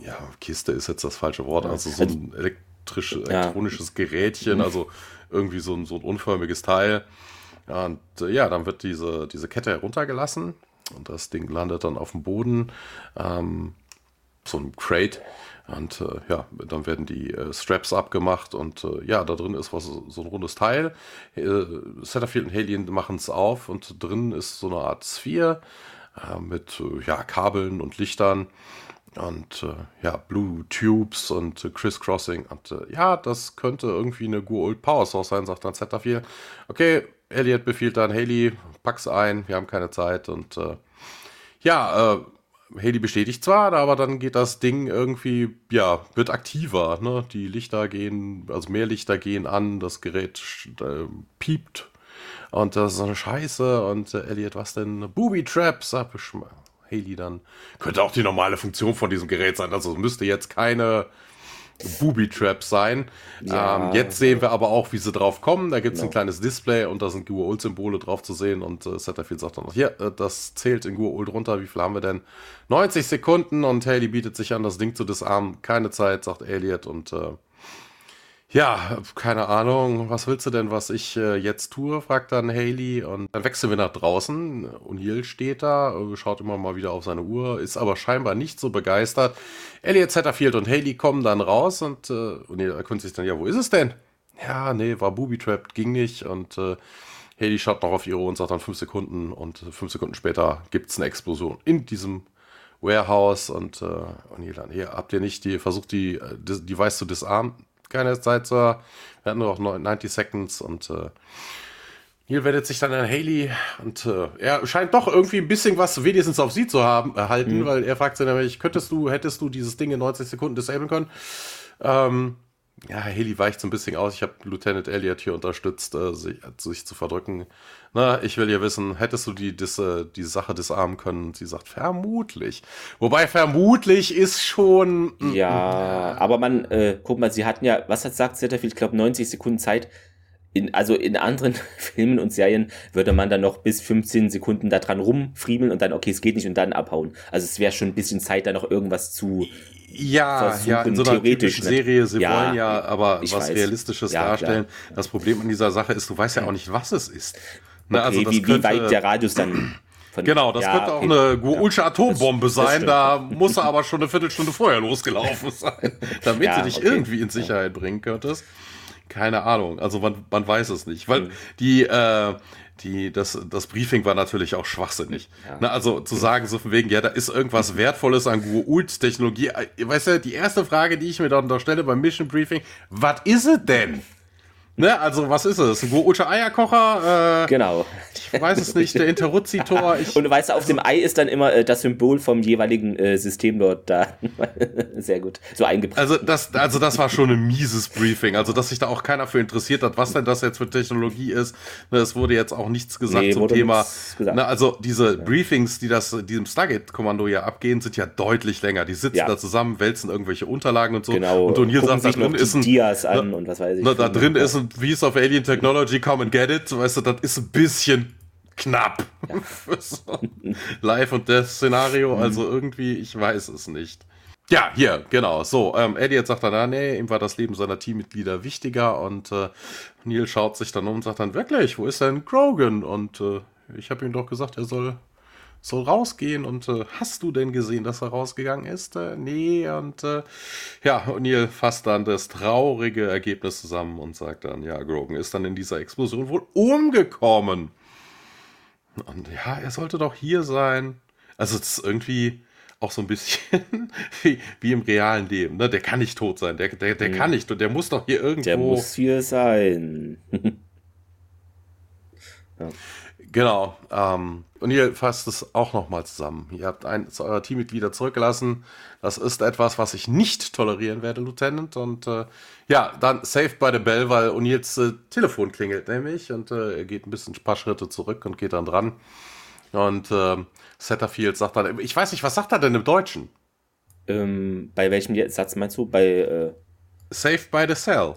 ja, Kiste ist jetzt das falsche Wort, also so ein Elekt- Trisch, elektronisches ja. Gerätchen, also irgendwie so ein, so ein unförmiges Teil. Und äh, ja, dann wird diese, diese Kette heruntergelassen und das Ding landet dann auf dem Boden, ähm, so ein Crate. Und äh, ja, dann werden die äh, Straps abgemacht und äh, ja, da drin ist was, so ein rundes Teil. Äh, Satterfield und Haley machen es auf und drin ist so eine Art Sphäre äh, mit äh, ja, Kabeln und Lichtern. Und äh, ja, Blue Tubes und äh, Criss-Crossing. Und äh, ja, das könnte irgendwie eine Good Old Power Source sein, sagt dann Zeta vier. Okay, Elliot befiehlt dann, Haley, pack's ein, wir haben keine Zeit. Und äh, ja, äh, Haley bestätigt zwar, aber dann geht das Ding irgendwie, ja, wird aktiver. Ne? Die Lichter gehen, also mehr Lichter gehen an, das Gerät äh, piept. Und das ist so eine Scheiße. Und äh, Elliot, was denn? Booby Traps, abgeschmissen. Haley dann. Könnte auch die normale Funktion von diesem Gerät sein. Also es müsste jetzt keine Booby-Trap sein. Ja. Ähm, jetzt sehen wir aber auch, wie sie drauf kommen. Da gibt es no. ein kleines Display und da sind G U O L-Symbole drauf zu sehen. Und äh, Satterfield sagt dann noch, hier, äh, das zählt in G U O L runter. Wie viel haben wir denn? neunzig Sekunden. Und Haley bietet sich an, das Ding zu disarmen. Keine Zeit, sagt Elliot. Und äh, ja, keine Ahnung, was willst du denn, was ich äh, jetzt tue, fragt dann Haley und dann wechseln wir nach draußen. O'Neill steht da, schaut immer mal wieder auf seine Uhr, ist aber scheinbar nicht so begeistert. Elliot, Satterfield und Haley kommen dann raus und äh, O'Neill erkundigt sich dann, ja, wo ist es denn? Ja, nee, war booby-trapped, ging nicht und äh, Haley schaut noch auf ihre Uhr und sagt dann fünf Sekunden und fünf Sekunden später gibt es eine Explosion in diesem Warehouse und äh, O'Neill dann, hier, habt ihr nicht die, versucht die, die Device zu disarmen? Keine Zeit, Sir. Wir hatten nur noch neunzig Seconds und äh, Neil wendet sich dann an Hayley und äh, er scheint doch irgendwie ein bisschen was wenigstens auf sie zu haben, äh, halten, mhm. weil er fragt sie nämlich, könntest du, hättest du dieses Ding in neunzig Sekunden disablen können? Ähm, ja, Hayley weicht so ein bisschen aus. Ich habe Lieutenant Elliot hier unterstützt, äh, sich, sich zu verdrücken. Na, ich will ja wissen, hättest du die, dis, äh, die Sache disarmen können? Und sie sagt, vermutlich. Wobei vermutlich ist schon... Ja, aber man, äh, guck mal, sie hatten ja, was hat sagt Setterfield, ich glaube neunzig Sekunden Zeit. In, also in anderen Filmen und Serien würde man dann noch bis fünfzehn Sekunden da dran rumfriemeln und dann, okay, es geht nicht und dann abhauen. Also es wäre schon ein bisschen Zeit, da noch irgendwas zu ja, versuchen, ja, in so einer theoretischen Serie, sie ja, wollen ja aber was weiß. Realistisches ja, darstellen. Klar. Das Problem an dieser Sache ist, du weißt ja auch nicht, was es ist. Ne, okay, also das wie, könnte, wie weit der Radius dann... Von, genau, das ja, könnte auch eine Guulsche ja, Atombombe das, sein, das da muss er aber schon eine Viertelstunde vorher losgelaufen sein, damit ja, du dich okay. irgendwie in Sicherheit ja. bringen könntest. Keine Ahnung, also man, man weiß es nicht, weil mhm. die, äh, die, das, das Briefing war natürlich auch schwachsinnig. Ja. Na, also zu sagen, so von wegen, ja, da ist irgendwas Wertvolles an Guult-Technologie. Weißt du, die erste Frage, die ich mir dann stelle beim Mission Briefing, was ist es denn? Ne, also was ist es? Ein Guulscher Eierkocher? Äh, genau. Ich weiß es nicht, der Interruzzitor. Ich, Und du weißt, auf also, dem Ei ist dann immer äh, das Symbol vom jeweiligen äh, System dort da. Sehr gut. So eingebracht. Also das, also das war schon ein mieses Briefing. Also dass sich da auch keiner für interessiert hat, was denn das jetzt für Technologie ist. Ne, es wurde jetzt auch nichts gesagt nee, zum Thema. Gesagt. Ne, also diese ja. Briefings, die das diesem Stargate-Kommando ja abgehen, sind ja deutlich länger. Die sitzen ja. da zusammen, wälzen irgendwelche Unterlagen und so. Genau. Und O'Neill sagt, da drin ist ein... Dias an ne, und was weiß ich. Ne, da drin ist ein Piece of Alien Technology, come and get it, weißt du, das ist ein bisschen knapp ja. für so ein Life- und Death-Szenario, also irgendwie, ich weiß es nicht. Ja, hier, genau, so, ähm, Elliot sagt dann, ah, nee, ihm war das Leben seiner Teammitglieder wichtiger und äh, Neil schaut sich dann um und sagt dann, wirklich, wo ist denn Grogan? Und äh, ich habe ihm doch gesagt, er soll... soll rausgehen und äh, hast du denn gesehen, dass er rausgegangen ist? Äh, nee, und äh, ja, O'Neill fasst dann das traurige Ergebnis zusammen und sagt dann, ja, Grogan ist dann in dieser Explosion wohl umgekommen. Und ja, er sollte doch hier sein. Also das ist irgendwie auch so ein bisschen wie, wie im realen Leben. Ne? Der kann nicht tot sein, der, der, der ja. kann nicht und der muss doch hier irgendwo... Der muss hier sein. ja. Genau, ähm, und ihr fasst es auch nochmal zusammen. Ihr habt eins eurer Teammitglieder zurückgelassen. Das ist etwas, was ich nicht tolerieren werde, Lieutenant. Und äh, ja, dann saved by the bell, weil O'Neills äh, Telefon klingelt nämlich. Und äh, er geht ein bisschen ein paar Schritte zurück und geht dann dran. Und äh, Setterfield sagt dann, ich weiß nicht, was sagt er denn im Deutschen? Ähm, bei welchem Satz meinst du? Bei äh saved by the cell.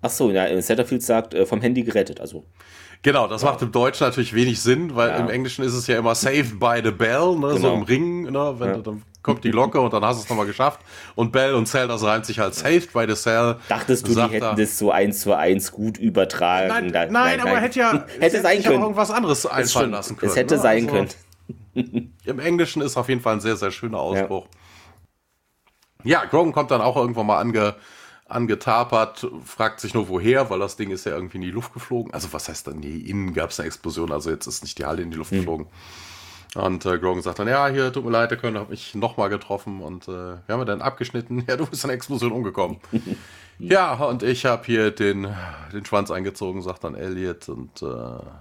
Ach so, ja, Setterfield sagt, äh, vom Handy gerettet, also... Genau, das macht im Deutschen natürlich wenig Sinn, weil ja. im Englischen ist es ja immer saved by the bell, ne, genau. so im Ring, ne, wenn ja. du, dann kommt die Glocke und dann hast du es nochmal geschafft. Und Bell und Cell, das reimt sich halt saved by the cell. Dachtest du, sagt die hätten da, das so eins zu eins gut übertragen? Nein, nein, nein, nein, nein. aber hätte ja hätte sein können. irgendwas anderes einfallen lassen können. Es hätte ne? sein also, können. Im Englischen ist auf jeden Fall ein sehr, sehr schöner Ausspruch. Ja, ja Grogan kommt dann auch irgendwann mal ange... angetapert, fragt sich nur woher, weil das Ding ist ja irgendwie in die Luft geflogen. Also was heißt dann, nee, innen gab es eine Explosion, also jetzt ist nicht die Halle in die Luft mhm. geflogen. Und äh, Grogan sagt dann, ja, hier, tut mir leid, der Köln hat mich nochmal getroffen und äh, wir haben dann abgeschnitten, ja, du bist an der Explosion umgekommen. ja, und ich habe hier den, den Schwanz eingezogen, sagt dann Elliot und äh,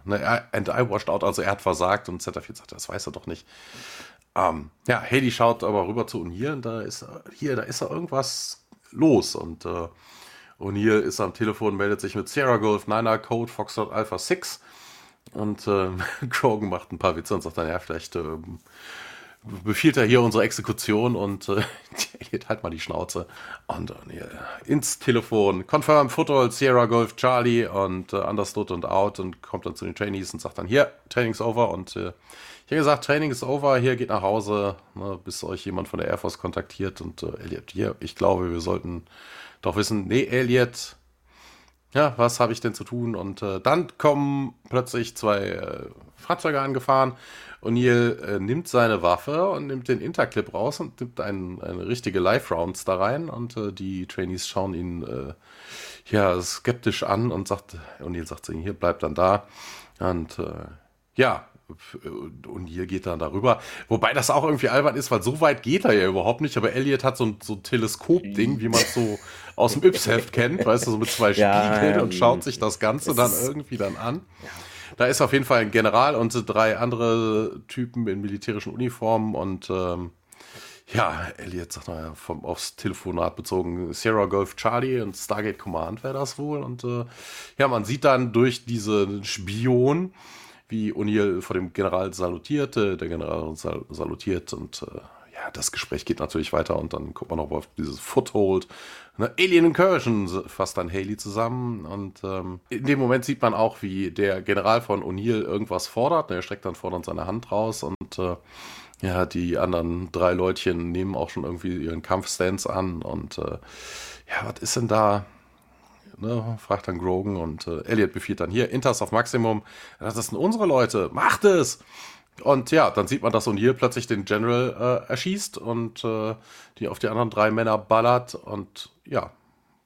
ne, and I washed out, also er hat versagt und Setterfield sagt, das weiß er doch nicht. Ähm, ja, Hayley schaut aber rüber zu O'Neill und da ist hier, da ist da irgendwas los und äh, O'Neill ist am Telefon, meldet sich mit Sierra Golf Niner Code Foxtrot Alpha sechs und äh, Grogan macht ein paar Witze und sagt dann, ja, vielleicht äh, befiehlt er hier unsere Exekution und äh, geht halt mal die Schnauze und O'Neill ins Telefon, confirm Foothold Sierra Golf Charlie und äh, understood and out und kommt dann zu den Trainees und sagt dann, hier, Training's over und äh, ich habe gesagt, Training ist over, hier geht nach Hause, ne, bis euch jemand von der Air Force kontaktiert und äh, Elliot, hier, ich glaube, wir sollten doch wissen, nee, Elliot, ja, was habe ich denn zu tun? Und äh, dann kommen plötzlich zwei äh, Fahrzeuge angefahren und O'Neill äh, nimmt seine Waffe und nimmt den Interclip raus und nimmt einen, eine richtige Live-Rounds da rein und äh, die Trainees schauen ihn äh, ja, skeptisch an und sagt, O'Neill sagt zu ihm, hier, bleibt dann da und äh, ja, und hier geht dann darüber. Wobei das auch irgendwie albern ist, weil so weit geht er ja überhaupt nicht. Aber Elliot hat so ein, so ein Teleskop-Ding, wie man es so aus dem Yps-Heft kennt, weißt du, so mit zwei Spiegeln ja, und schaut sich das Ganze dann irgendwie dann an. Da ist auf jeden Fall ein General und so drei andere Typen in militärischen Uniformen und ähm, ja, Elliot sagt naja, vom aufs Telefonat bezogen, Sierra Golf Charlie und Stargate Command wäre das wohl. Und äh, ja, man sieht dann durch diesen Spion, wie O'Neill vor dem General salutierte, der General sal- salutiert und äh, ja, das Gespräch geht natürlich weiter und dann guckt man noch auf dieses Foothold. Ne? Alien Incursion fasst dann Haley zusammen und ähm, in dem Moment sieht man auch, wie der General von O'Neill irgendwas fordert. Er streckt dann fordernd seine Hand raus und äh, ja, die anderen drei Leutchen nehmen auch schon irgendwie ihren Kampfstance an und äh, ja, was ist denn da? Ne? Fragt dann Grogan und äh, Elliot befiehlt dann hier, Intas auf Maximum. Das sind unsere Leute, macht es! Und ja, dann sieht man, dass O'Neill plötzlich den General äh, erschießt und äh, die auf die anderen drei Männer ballert und ja,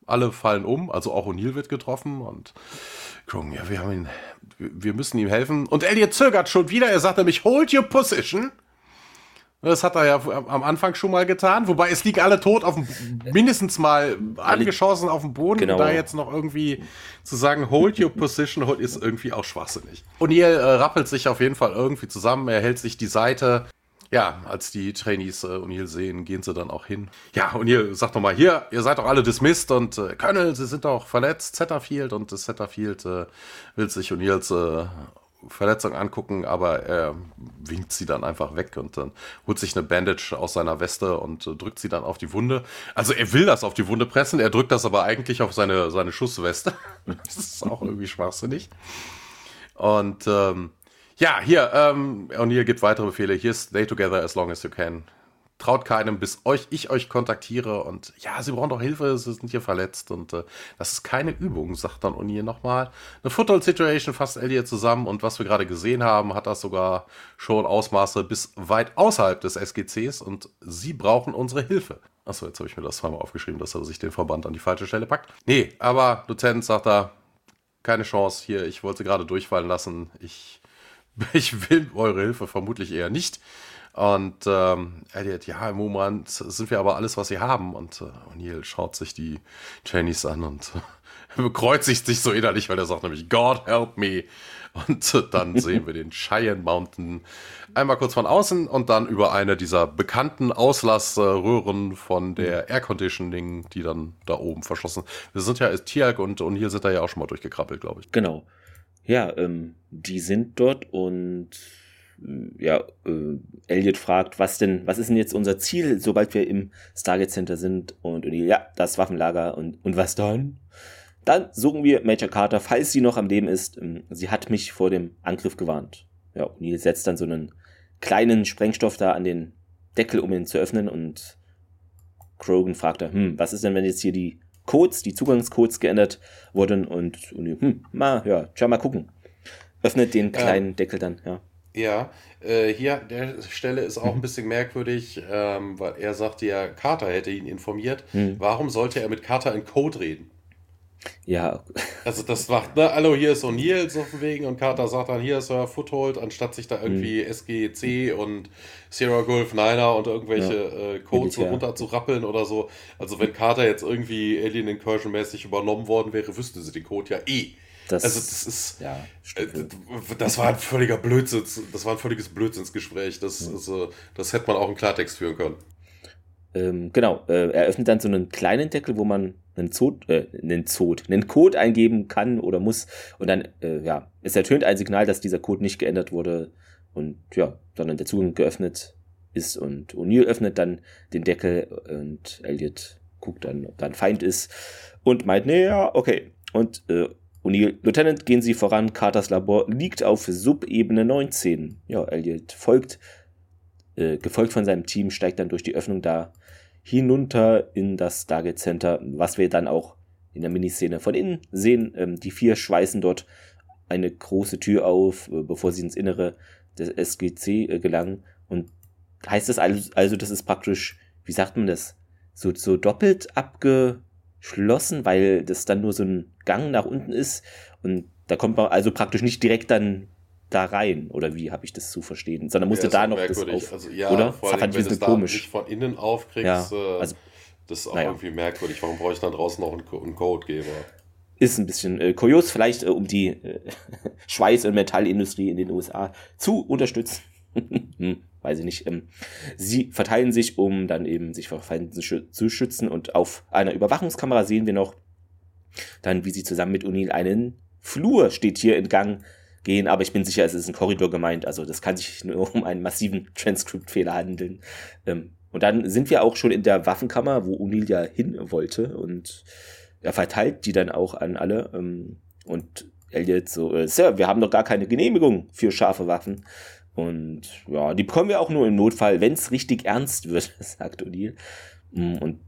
alle fallen um, also auch O'Neill wird getroffen und Grogan, ja, wir haben ihn, wir müssen ihm helfen und Elliot zögert schon wieder, er sagt nämlich, hold your position. Das hat er ja am Anfang schon mal getan. Wobei, es liegen alle tot auf dem, mindestens mal angeschossen auf dem Boden. Genau. Da jetzt noch irgendwie zu sagen, hold your position, ist irgendwie auch schwachsinnig. O'Neill äh, rappelt sich auf jeden Fall irgendwie zusammen. Er hält sich die Seite. Ja, als die Trainees äh, O'Neill sehen, gehen sie dann auch hin. Ja, O'Neill sagt nochmal, hier, ihr seid doch alle dismissed und äh, Colonel, sie sind doch verletzt. Setterfield und das Setterfield äh, will sich O'Neills äh, Verletzung angucken, aber er winkt sie dann einfach weg und dann holt sich eine Bandage aus seiner Weste und drückt sie dann auf die Wunde. Also er will das auf die Wunde pressen, er drückt das aber eigentlich auf seine, seine Schussweste. Das ist auch irgendwie schwachsinnig. Und ähm, ja, hier, ähm, O'Neill gibt weitere Befehle. Hier, stay together as long as you can. Traut keinem, bis euch, ich euch kontaktiere und ja, sie brauchen doch Hilfe, sie sind hier verletzt und äh, das ist keine Übung, sagt dann O'Neill nochmal. Eine Foothold-Situation fasst Elliot zusammen und was wir gerade gesehen haben, hat das sogar schon Ausmaße bis weit außerhalb des S G Cs und sie brauchen unsere Hilfe. Achso, jetzt habe ich mir das zweimal aufgeschrieben, dass er sich den Verband an die falsche Stelle packt. Nee, aber Lieutenant, sagt er, keine Chance hier, ich wollte sie gerade durchfallen lassen, ich, ich will eure Hilfe vermutlich eher nicht. Und ähm, Elliot, ja, im Moment sind wir aber alles, was sie haben. Und äh, O'Neill schaut sich die Trainees an und äh, bekreuzigt sich so innerlich, weil er sagt nämlich, God help me. Und äh, dann sehen wir den Cheyenne Mountain einmal kurz von außen und dann über eine dieser bekannten Auslassröhren von der Air Conditioning, die dann da oben verschlossen. Wir sind ja, Tiag und O'Neill sind da ja auch schon mal durchgekrabbelt, glaube ich. Genau. Ja, ähm, die sind dort und ja, äh, Elliot fragt, was denn, was ist denn jetzt unser Ziel, sobald wir im Stargate Center sind? Und, und ja, das Waffenlager und, und was dann? Dann suchen wir Major Carter, falls sie noch am Leben ist. Sie hat mich vor dem Angriff gewarnt. Ja, O'Neill setzt dann so einen kleinen Sprengstoff da an den Deckel, um ihn zu öffnen und Grogan fragt da, hm, was ist denn, wenn jetzt hier die Codes, die Zugangscodes geändert wurden und O'Neill, hm, mal, ja, schau mal gucken. Öffnet den kleinen ja. Deckel dann, ja. Ja, äh, hier an der Stelle ist auch ein bisschen merkwürdig, ähm, weil er sagte ja, Carter hätte ihn informiert. Hm. Warum sollte er mit Carter in Code reden? Ja. Also das macht, ne, hallo, hier ist O'Neill, so von wegen, und Carter sagt dann, hier ist euer Foothold, anstatt sich da irgendwie hm. S G C und Sierra Golf Niner und irgendwelche ja. äh, Codes so runter zu rappeln oder so. Also wenn Carter jetzt irgendwie Alien Incursion mäßig übernommen worden wäre, wüssten sie den Code ja eh. Das, also das ist, ja, das war ein völliger Blödsinn, das war ein völliges Blödsinnsgespräch, das, ja. also, das hätte man auch im Klartext führen können. Ähm, genau, äh, er öffnet dann so einen kleinen Deckel, wo man einen Zod, äh, einen Zod, einen Code eingeben kann oder muss und dann, äh, ja, es ertönt ein Signal, dass dieser Code nicht geändert wurde und ja, sondern der Zugang geöffnet ist und O'Neill öffnet dann den Deckel und Elliot guckt dann, ob da ein Feind ist und meint, nee, ja, okay, und, äh, O'Neill, Lieutenant, gehen Sie voran, Carters Labor liegt auf Subebene neunzehn. Ja, Elliot folgt, äh, gefolgt von seinem Team, steigt dann durch die Öffnung da hinunter in das Stargate Center, was wir dann auch in der Miniszene von innen sehen. Ähm, die vier schweißen dort eine große Tür auf, äh, bevor sie ins Innere des S G C äh, gelangen. Und heißt das also, also, das ist praktisch, wie sagt man das, so, so doppelt abge... schlossen, weil das dann nur so ein Gang nach unten ist und da kommt man also praktisch nicht direkt dann da rein, oder wie habe ich das zu verstehen? Sondern musste ja, da noch merkwürdig. Das auf, also, ja, oder? Vor allem, das wenn du es da nicht von innen aufkriegst, ja, also, das ist auch naja. irgendwie merkwürdig. Warum brauche ich dann draußen noch einen Codegeber? ist ein bisschen äh, kurios, vielleicht äh, um die äh, Schweiß- und Metallindustrie in den U S A zu unterstützen. hm, weiß ich nicht. Ähm, sie verteilen sich, um dann eben sich vor Feinden zu, zu schützen, und auf einer Überwachungskamera sehen wir noch dann, wie sie zusammen mit O'Neill einen Flur, steht hier, entgangen gehen, aber ich bin sicher, es ist ein Korridor gemeint, also das kann sich nur um einen massiven Transkriptfehler handeln. Ähm, und dann sind wir auch schon in der Waffenkammer, wo O'Neill ja hin wollte, und er verteilt die dann auch an alle, ähm, und Elliot so, äh, Sir, wir haben doch gar keine Genehmigung für scharfe Waffen. Und ja, die bekommen wir auch nur im Notfall, wenn es richtig ernst wird, sagt O'Neill. Und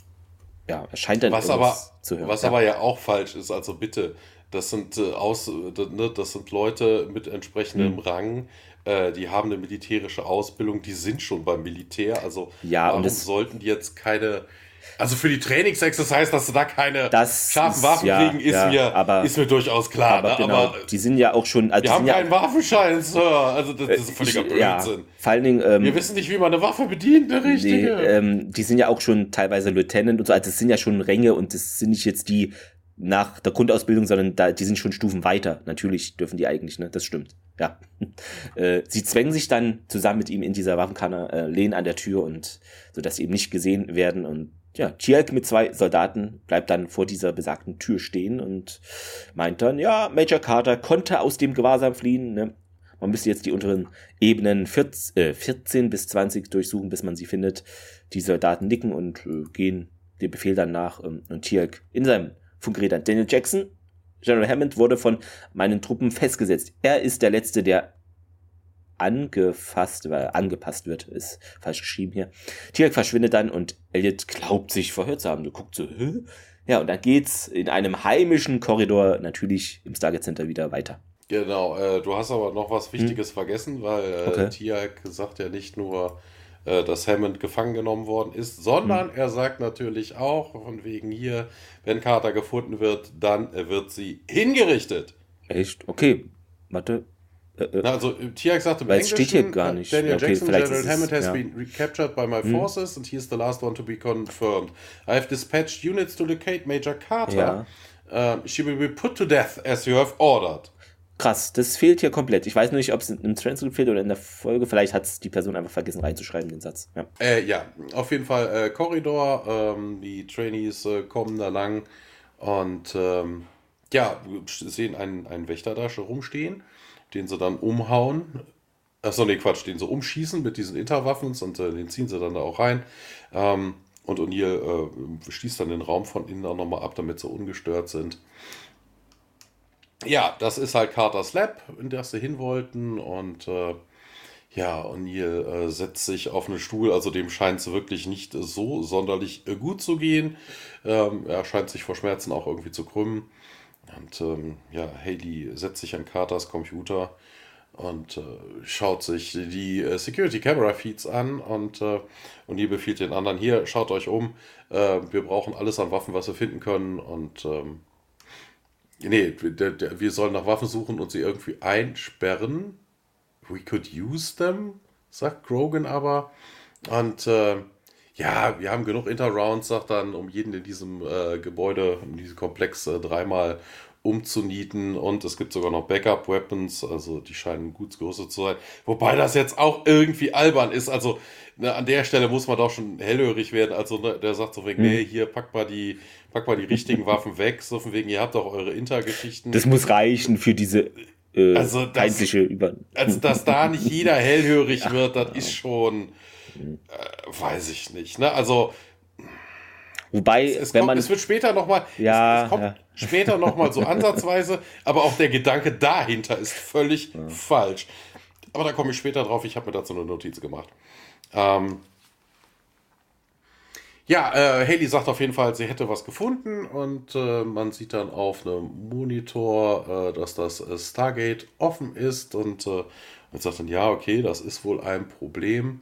ja, er scheint dann was aber, zu hören. Was ja. aber ja auch falsch ist, also bitte, das sind, äh, aus, ne, das sind Leute mit entsprechendem mhm. Rang, äh, die haben eine militärische Ausbildung, die sind schon beim Militär, also ja, warum und das, sollten die jetzt keine... Also für die Trainingsexercise, dass du da keine das scharfen ist, Waffen ja, kriegen, ist, ja, mir, aber, ist mir durchaus klar. Aber, ne? genau, aber die sind ja auch schon... Also wir haben keinen ja, Waffenschein, Sir. Also das, das ist völliger ich, Blödsinn. Ja, vor allen Dingen, ähm, wir wissen nicht, wie man eine Waffe bedient, eine richtige. Nee, ähm, die sind ja auch schon teilweise Lieutenant und so. Also das sind ja schon Ränge, und das sind nicht jetzt die nach der Grundausbildung, sondern da, die sind schon Stufen weiter. Natürlich dürfen die eigentlich, ne? Das stimmt. Ja. äh, sie zwängen sich dann zusammen mit ihm in dieser Waffenkanne, äh, lehnen an der Tür, und sodass sie eben nicht gesehen werden, und ja, Tjalk mit zwei Soldaten bleibt dann vor dieser besagten Tür stehen und meint dann, ja, Major Carter konnte aus dem Gewahrsam fliehen, ne? Man müsste jetzt die unteren Ebenen vierzehn, äh, vierzehn bis zwanzig durchsuchen, bis man sie findet. Die Soldaten nicken und äh, gehen dem Befehl dann nach, ähm, und Tjalk in seinem Funkgerät an Daniel Jackson, General Hammond wurde von meinen Truppen festgesetzt. Er ist der Letzte, der angefasst, weil angepasst wird, ist falsch geschrieben hier. Tjalk verschwindet dann, und Elliot glaubt, sich verhört zu haben. Du guckst so, hä? Ja, und dann geht's in einem heimischen Korridor natürlich im Stargate Center wieder weiter. Genau, äh, du hast aber noch was Wichtiges hm. vergessen, weil äh, okay. Tjalk sagt ja nicht nur, äh, dass Hammond gefangen genommen worden ist, sondern hm. er sagt natürlich auch, von wegen hier, wenn Carter gefunden wird, dann äh, wird sie hingerichtet. Echt? Okay, warte. Na, also Tjalk sagt im Englischen, steht hier gar nicht. Daniel okay, Jackson, General Hammond has ja. been recaptured by my forces, hm. and he is the last one to be confirmed. I have dispatched units to locate Major Carter. Ja. Uh, she will be put to death as you have ordered. Krass, das fehlt hier komplett. Ich weiß nur nicht, ob es im Transcript fehlt oder in der Folge. Vielleicht hat es die Person einfach vergessen reinzuschreiben, den Satz. Ja, äh, ja. Auf jeden Fall äh, Korridor. Ähm, die Trainees äh, kommen da lang und ähm, ja, sehen einen, einen Wächter da schon rumstehen, den sie dann umhauen. Achso, nee, Quatsch, den sie umschießen mit diesen Interwaffen, und äh, den ziehen sie dann da auch rein. Ähm, und O'Neill äh, schließt dann den Raum von innen auch nochmal ab, damit sie ungestört sind. Ja, das ist halt Carters Lab, in das sie hin wollten. Und äh, ja, O'Neill äh, setzt sich auf einen Stuhl, also dem scheint es wirklich nicht äh, so sonderlich äh, gut zu gehen. Ähm, er scheint sich vor Schmerzen auch irgendwie zu krümmen. Und ähm, ja, Hayley setzt sich an Carters Computer und äh, schaut sich die äh, Security-Camera-Feeds an, und äh, und die befiehlt den anderen, hier, schaut euch um, äh, wir brauchen alles an Waffen, was wir finden können, und ähm, nee, der, der, wir sollen nach Waffen suchen und sie irgendwie einsperren. We could use them, sagt Grogan aber, und äh, ja, wir haben genug Interrounds, sagt dann, um jeden in diesem äh, Gebäude, in diesem Komplex äh, dreimal umzunieten. Und es gibt sogar noch Backup-Weapons, also die scheinen gut gerüstet zu sein. Wobei das jetzt auch irgendwie albern ist. Also ne, an der Stelle muss man doch schon hellhörig werden. Also ne, der sagt so wegen, mhm. nee, hier, packt mal die, packt mal die richtigen Waffen weg. So von wegen, ihr habt doch eure Inter-Geschichten. Das muss reichen für diese... Äh, also, dass, also, dass da nicht jeder hellhörig wird, das ist schon... Äh, weiß ich nicht, ne? Also wobei, es, es wenn kommt, man es wird später nochmal ja, es, es kommt ja. später nochmal so ansatzweise, aber auch der Gedanke dahinter ist völlig ja. falsch. Aber da komme ich später drauf, ich habe mir dazu eine Notiz gemacht. Ähm, ja, äh, Hayley sagt auf jeden Fall, sie hätte was gefunden, und äh, man sieht dann auf einem Monitor, äh, dass das äh, Stargate offen ist, und äh, man sagt dann, ja, okay, das ist wohl ein Problem.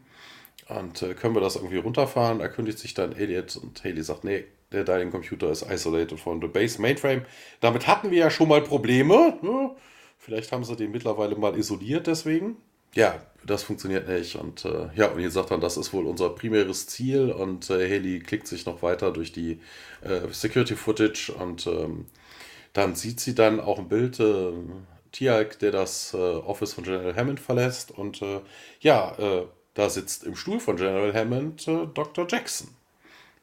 Und äh, können wir das irgendwie runterfahren? Erkündigt sich dann Elliot, und Hayley sagt, nee, der dein Computer ist isolated from the base mainframe. Damit hatten wir ja schon mal Probleme. Ne? Vielleicht haben sie den mittlerweile mal isoliert deswegen. Ja, das funktioniert nicht. Und äh, ja, und ihr sagt dann, das ist wohl unser primäres Ziel. Und äh, Hayley klickt sich noch weiter durch die äh, Security Footage, und ähm, Dann sieht sie dann auch ein Bild äh, Tiag, der das äh, Office von General Hammond verlässt. Und äh, ja, äh, da sitzt im Stuhl von General Hammond äh, Doktor Jackson.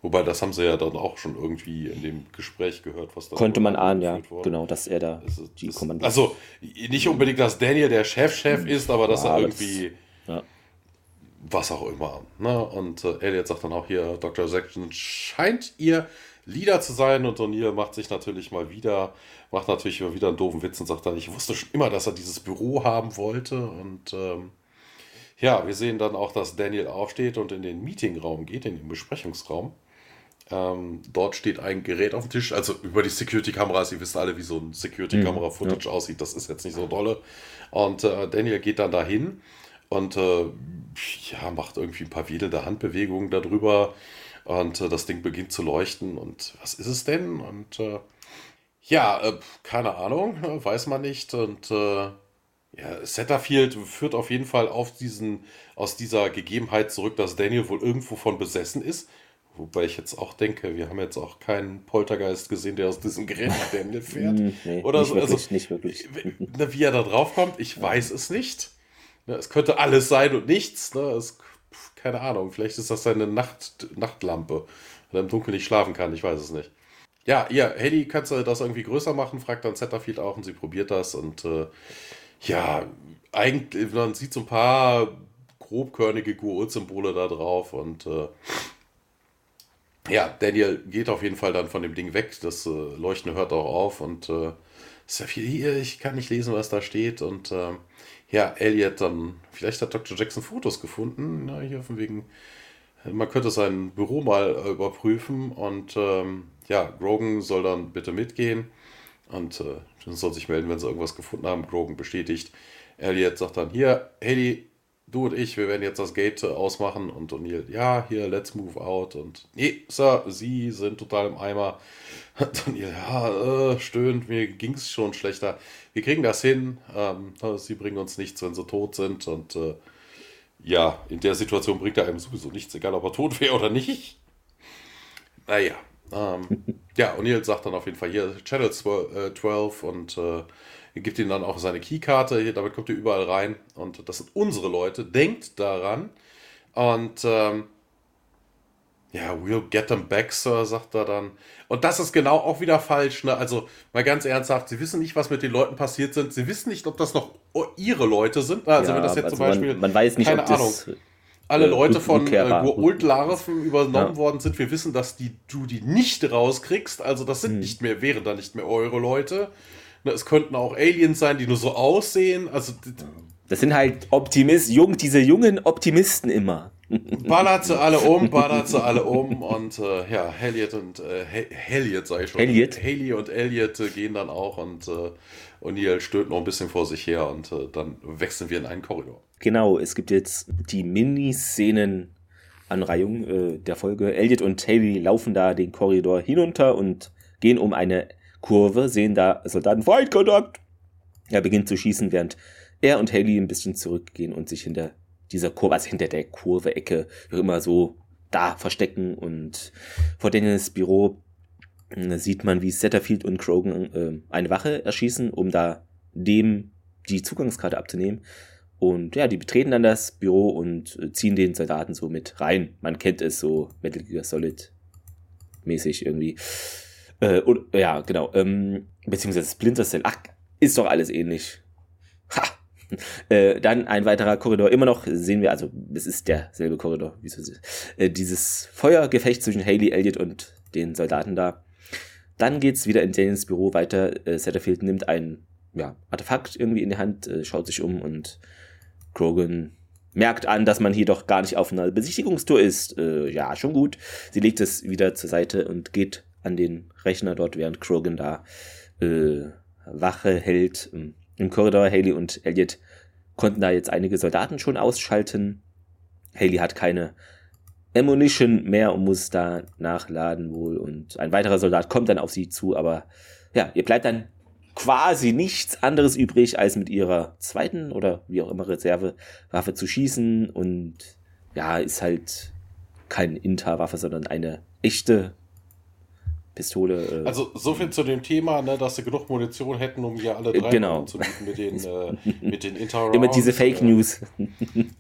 Wobei, das haben sie ja dann auch schon irgendwie in dem Gespräch gehört, was da konnte man ahnen, ja, worden. Genau, dass er da es, die es, Kommandant... Also, nicht unbedingt, dass Daniel der Chefchef ist, aber dass ja, er irgendwie... Das, ja. Was auch immer. Ne? Und äh, Elliot sagt dann auch hier, Doktor Jackson scheint ihr Leader zu sein, und O'Neill macht sich natürlich mal wieder, macht natürlich immer wieder einen doofen Witz und sagt dann, ich wusste schon immer, dass er dieses Büro haben wollte. Und ähm, ja, wir sehen dann auch, dass Daniel aufsteht und in den Meetingraum geht, in den Besprechungsraum. Ähm, dort steht ein Gerät auf dem Tisch, also über die Security-Kameras, ihr wisst alle, wie so ein Security-Kamera-Footage ja. aussieht, das ist jetzt nicht so dolle. Und äh, Daniel geht dann dahin und äh, ja, macht irgendwie ein paar wedelnde Handbewegungen darüber. Und äh, das Ding beginnt zu leuchten. Und was ist es denn? Und äh, ja, äh, keine Ahnung, weiß man nicht. Und äh, ja, Setterfield führt auf jeden Fall auf diesen, aus dieser Gegebenheit zurück, dass Daniel wohl irgendwo von besessen ist. Wobei ich jetzt auch denke, wir haben jetzt auch keinen Poltergeist gesehen, der aus diesem Gerät nach Daniel fährt. Nee, oder nicht so. Wirklich, also, nicht wirklich. Wie er da drauf kommt, ich weiß es nicht. Es könnte alles sein und nichts. Ne? Es Keine Ahnung, vielleicht ist das seine Nacht, Nachtlampe, weil er im Dunkeln nicht schlafen kann, ich weiß es nicht. Ja, ja, Hedy, kannst du das irgendwie größer machen, fragt dann Setterfield auch, und sie probiert das. Und äh, ja, eigentlich, man sieht so ein paar grobkörnige Goa'uld-Symbole da drauf. Und äh, ja, Daniel geht auf jeden Fall dann von dem Ding weg, das äh, Leuchten hört auch auf. Und äh, Setterfield, hier, ich kann nicht lesen, was da steht. Und äh, ja, Elliot dann, vielleicht hat Doktor Jackson Fotos gefunden, na, hier von wegen, man könnte sein Büro mal äh, überprüfen. Und ähm, ja, Grogan soll dann bitte mitgehen und äh, soll sich melden, wenn sie irgendwas gefunden haben. Grogan bestätigt, Elliot sagt dann, hier, Hedy, du und ich, wir werden jetzt das Gate äh, ausmachen. Und O'Neill, ja, hier, let's move out. Und nee, Sir, Sie sind total im Eimer. Und O'Neill, ja, äh, stöhnt, mir ging's schon schlechter. Wir kriegen das hin, ähm, sie bringen uns nichts, wenn sie tot sind. Und äh, ja, in der Situation bringt er einem sowieso nichts, egal ob er tot wäre oder nicht. Naja, ähm, ja, O'Neill sagt dann auf jeden Fall hier, Channel zwölf, und äh, gibt ihm dann auch seine Keykarte, hier, damit kommt ihr überall rein. Und das sind unsere Leute, denkt daran. Und ähm, ja, we'll get them back, Sir, sagt er dann. Und das ist genau auch wieder falsch, ne? Also mal ganz ernsthaft, sie wissen nicht, was mit den Leuten passiert sind. Sie wissen nicht, ob das noch ihre Leute sind. Also ja, wenn das jetzt also zum Beispiel, man, man weiß nicht, keine ob Ahnung, das, alle äh, Leute gut, von Goa'uld äh, Larven übernommen ja. worden sind. Wir wissen, dass die, du die nicht rauskriegst. Also das sind hm. nicht mehr, wären dann nicht mehr eure Leute. Ne, es könnten auch Aliens sein, die nur so aussehen. Also das sind halt Optimisten, jung, diese jungen Optimisten immer. Ballert sie alle um, ballert sie alle um. Und äh, ja, Elliot und äh, Elliot, sag ich schon. Elliot. Haley und Elliot äh, gehen dann auch, und äh, O'Neill stöhnt noch ein bisschen vor sich her, und äh, dann wechseln wir in einen Korridor. Genau, es gibt jetzt die Miniszenen-Anreihung äh, der Folge. Elliot und Haley laufen da den Korridor hinunter und gehen um eine Kurve, sehen da Soldaten Feindkontakt. Er beginnt zu schießen, während er und Haley ein bisschen zurückgehen und sich hinter dieser Kurve, also hinter der Kurve-Ecke, immer so da verstecken. Und vor Daniels Büro sieht man, wie Setterfield und Grogan äh, eine Wache erschießen, um da dem die Zugangskarte abzunehmen. Und ja, die betreten dann das Büro und ziehen den Soldaten so mit rein. Man kennt es so Metal Gear Solid mäßig irgendwie. Äh, und, ja, genau. Ähm, beziehungsweise Splinter Cell. Ach, ist doch alles ähnlich. Ha! Äh, dann ein weiterer Korridor. Immer noch sehen wir, also es ist derselbe Korridor. Wie so, äh, dieses Feuergefecht zwischen Haley, Elliot und den Soldaten da. Dann geht's wieder in Daniels Büro weiter. Äh, Setterfield nimmt ein ja, Artefakt irgendwie in die Hand, äh, schaut sich um, und Grogan merkt an, dass man hier doch gar nicht auf einer Besichtigungstour ist. Äh, ja, schon gut. Sie legt es wieder zur Seite und geht an den Rechner dort, während Grogan da äh, Wache hält. Im Korridor, Haley und Elliot konnten da jetzt einige Soldaten schon ausschalten. Haley hat keine Ammunition mehr und muss da nachladen wohl. Und ein weiterer Soldat kommt dann auf sie zu, aber ja, ihr bleibt dann quasi nichts anderes übrig, als mit ihrer zweiten oder wie auch immer Reservewaffe zu schießen. Und ja, ist halt keine Inter-Waffe, sondern eine echte Pistole. Äh, also so viel zu dem Thema, ne, dass sie genug Munition hätten, um hier alle drei genau. zu bieten mit den, äh, mit den Interrounds. Immer diese Fake News.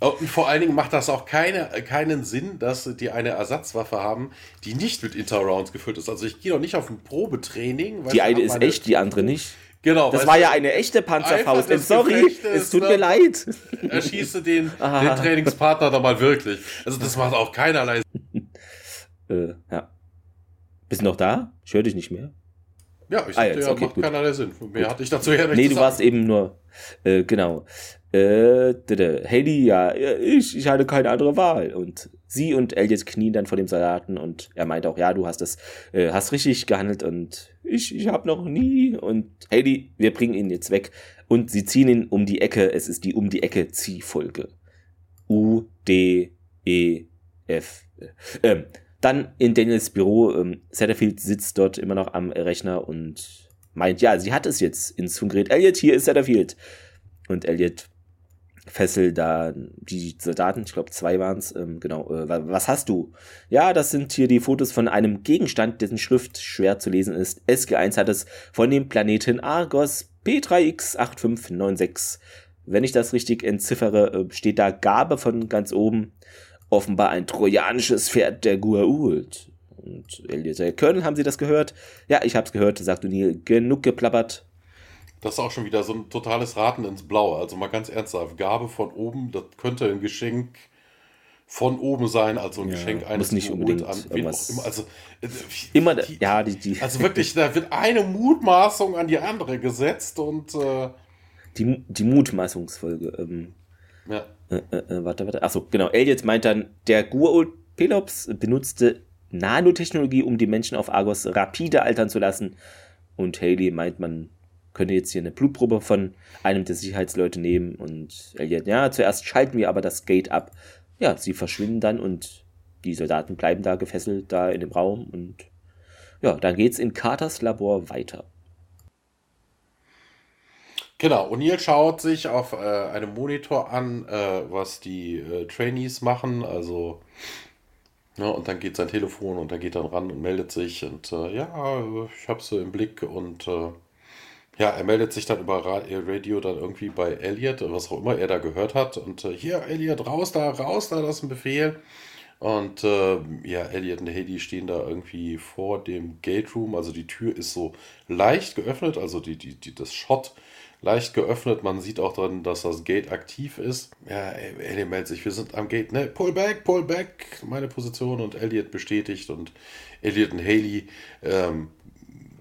Oh, und vor allen Dingen macht das auch keine, keinen Sinn, dass die eine Ersatzwaffe haben, die nicht mit Interrounds gefüllt ist. Also ich gehe doch nicht auf ein Probetraining. Weil die eine ist echt, die andere nicht. Genau. Das war ja eine echte Panzerfaust. Sorry, es tut mir leid. Erschieße den, den Trainingspartner doch mal wirklich. Also das macht auch keinerlei Sinn. äh, ja. Bist du noch da? Ich höre dich nicht mehr. Ja, ich ah, dachte, ja, okay, macht gut. keinerlei Sinn. Mehr gut. hatte ich dazu ja nicht Nee, du sagen. warst eben nur, äh, genau. Äh, Haley, ja, ich, ich hatte keine andere Wahl. Und sie und Elliot knien dann vor dem Soldaten und er meint auch, ja, du hast das, äh, hast richtig gehandelt und ich, ich hab noch nie. Und Haley, wir bringen ihn jetzt weg. Und sie ziehen ihn um die Ecke. Es ist die um die Ecke Ziehfolge. U, D, E, F. Ähm, Dann in Daniels Büro, ähm, Satterfield sitzt dort immer noch am Rechner und meint, ja, sie hat es jetzt ins Zoom gerät. Elliot, hier ist Satterfield. Und Elliot fesselt da die Soldaten, ich glaube zwei waren es, ähm, genau, äh, was hast du? Ja, das sind hier die Fotos von einem Gegenstand, dessen Schrift schwer zu lesen ist. S G eins hat es von dem Planeten Argos P drei X acht fünf neun sechs. Wenn ich das richtig entziffere, äh, steht da Gabe von ganz oben. Offenbar ein trojanisches Pferd der Goa'uld. Und Elliot, Colonel, haben Sie das gehört? Ja, ich hab's gehört, sagt O'Neill. Genug geplappert. Das ist auch schon wieder so ein totales Raten ins Blaue. Also mal ganz ernsthaft, Gabe von oben, das könnte ein Geschenk von oben sein, also ein ja, Geschenk eines nicht unbedingt an wen auch immer. Also, äh, immer die, ja, die, die. Also wirklich, da wird eine Mutmaßung an die andere gesetzt und äh, die, die Mutmaßungsfolge. Ähm, ja. Äh, äh, warte, warte. Achso, genau. Elliot meint dann, der Goa'uld Pelops benutzte Nanotechnologie, um die Menschen auf Argos rapide altern zu lassen. Und Haley meint, man könnte jetzt hier eine Blutprobe von einem der Sicherheitsleute nehmen. Und Elliot, ja, zuerst schalten wir aber das Gate ab. Ja, sie verschwinden dann und die Soldaten bleiben da gefesselt, da in dem Raum. Und ja, dann geht's in Carters Labor weiter. Genau, O'Neill schaut sich auf äh, einem Monitor an, äh, was die äh, Trainees machen, also, ja, und dann geht sein Telefon und dann geht dann ran und meldet sich und, äh, ja, ich habe sie im Blick und, äh, ja, er meldet sich dann über Radio dann irgendwie bei Elliot, was auch immer er da gehört hat und, äh, hier, Elliot, raus da, raus da, das ist ein Befehl. Und äh, ja, Elliot und Haley stehen da irgendwie vor dem Gate Room, also die Tür ist so leicht geöffnet, also die, die, die, das Shot leicht geöffnet, man sieht auch drin, dass das Gate aktiv ist. Ja, Elliot meldet sich, wir sind am Gate, ne, pull back, pull back, meine Position und Elliot bestätigt und Elliot und Haley ähm,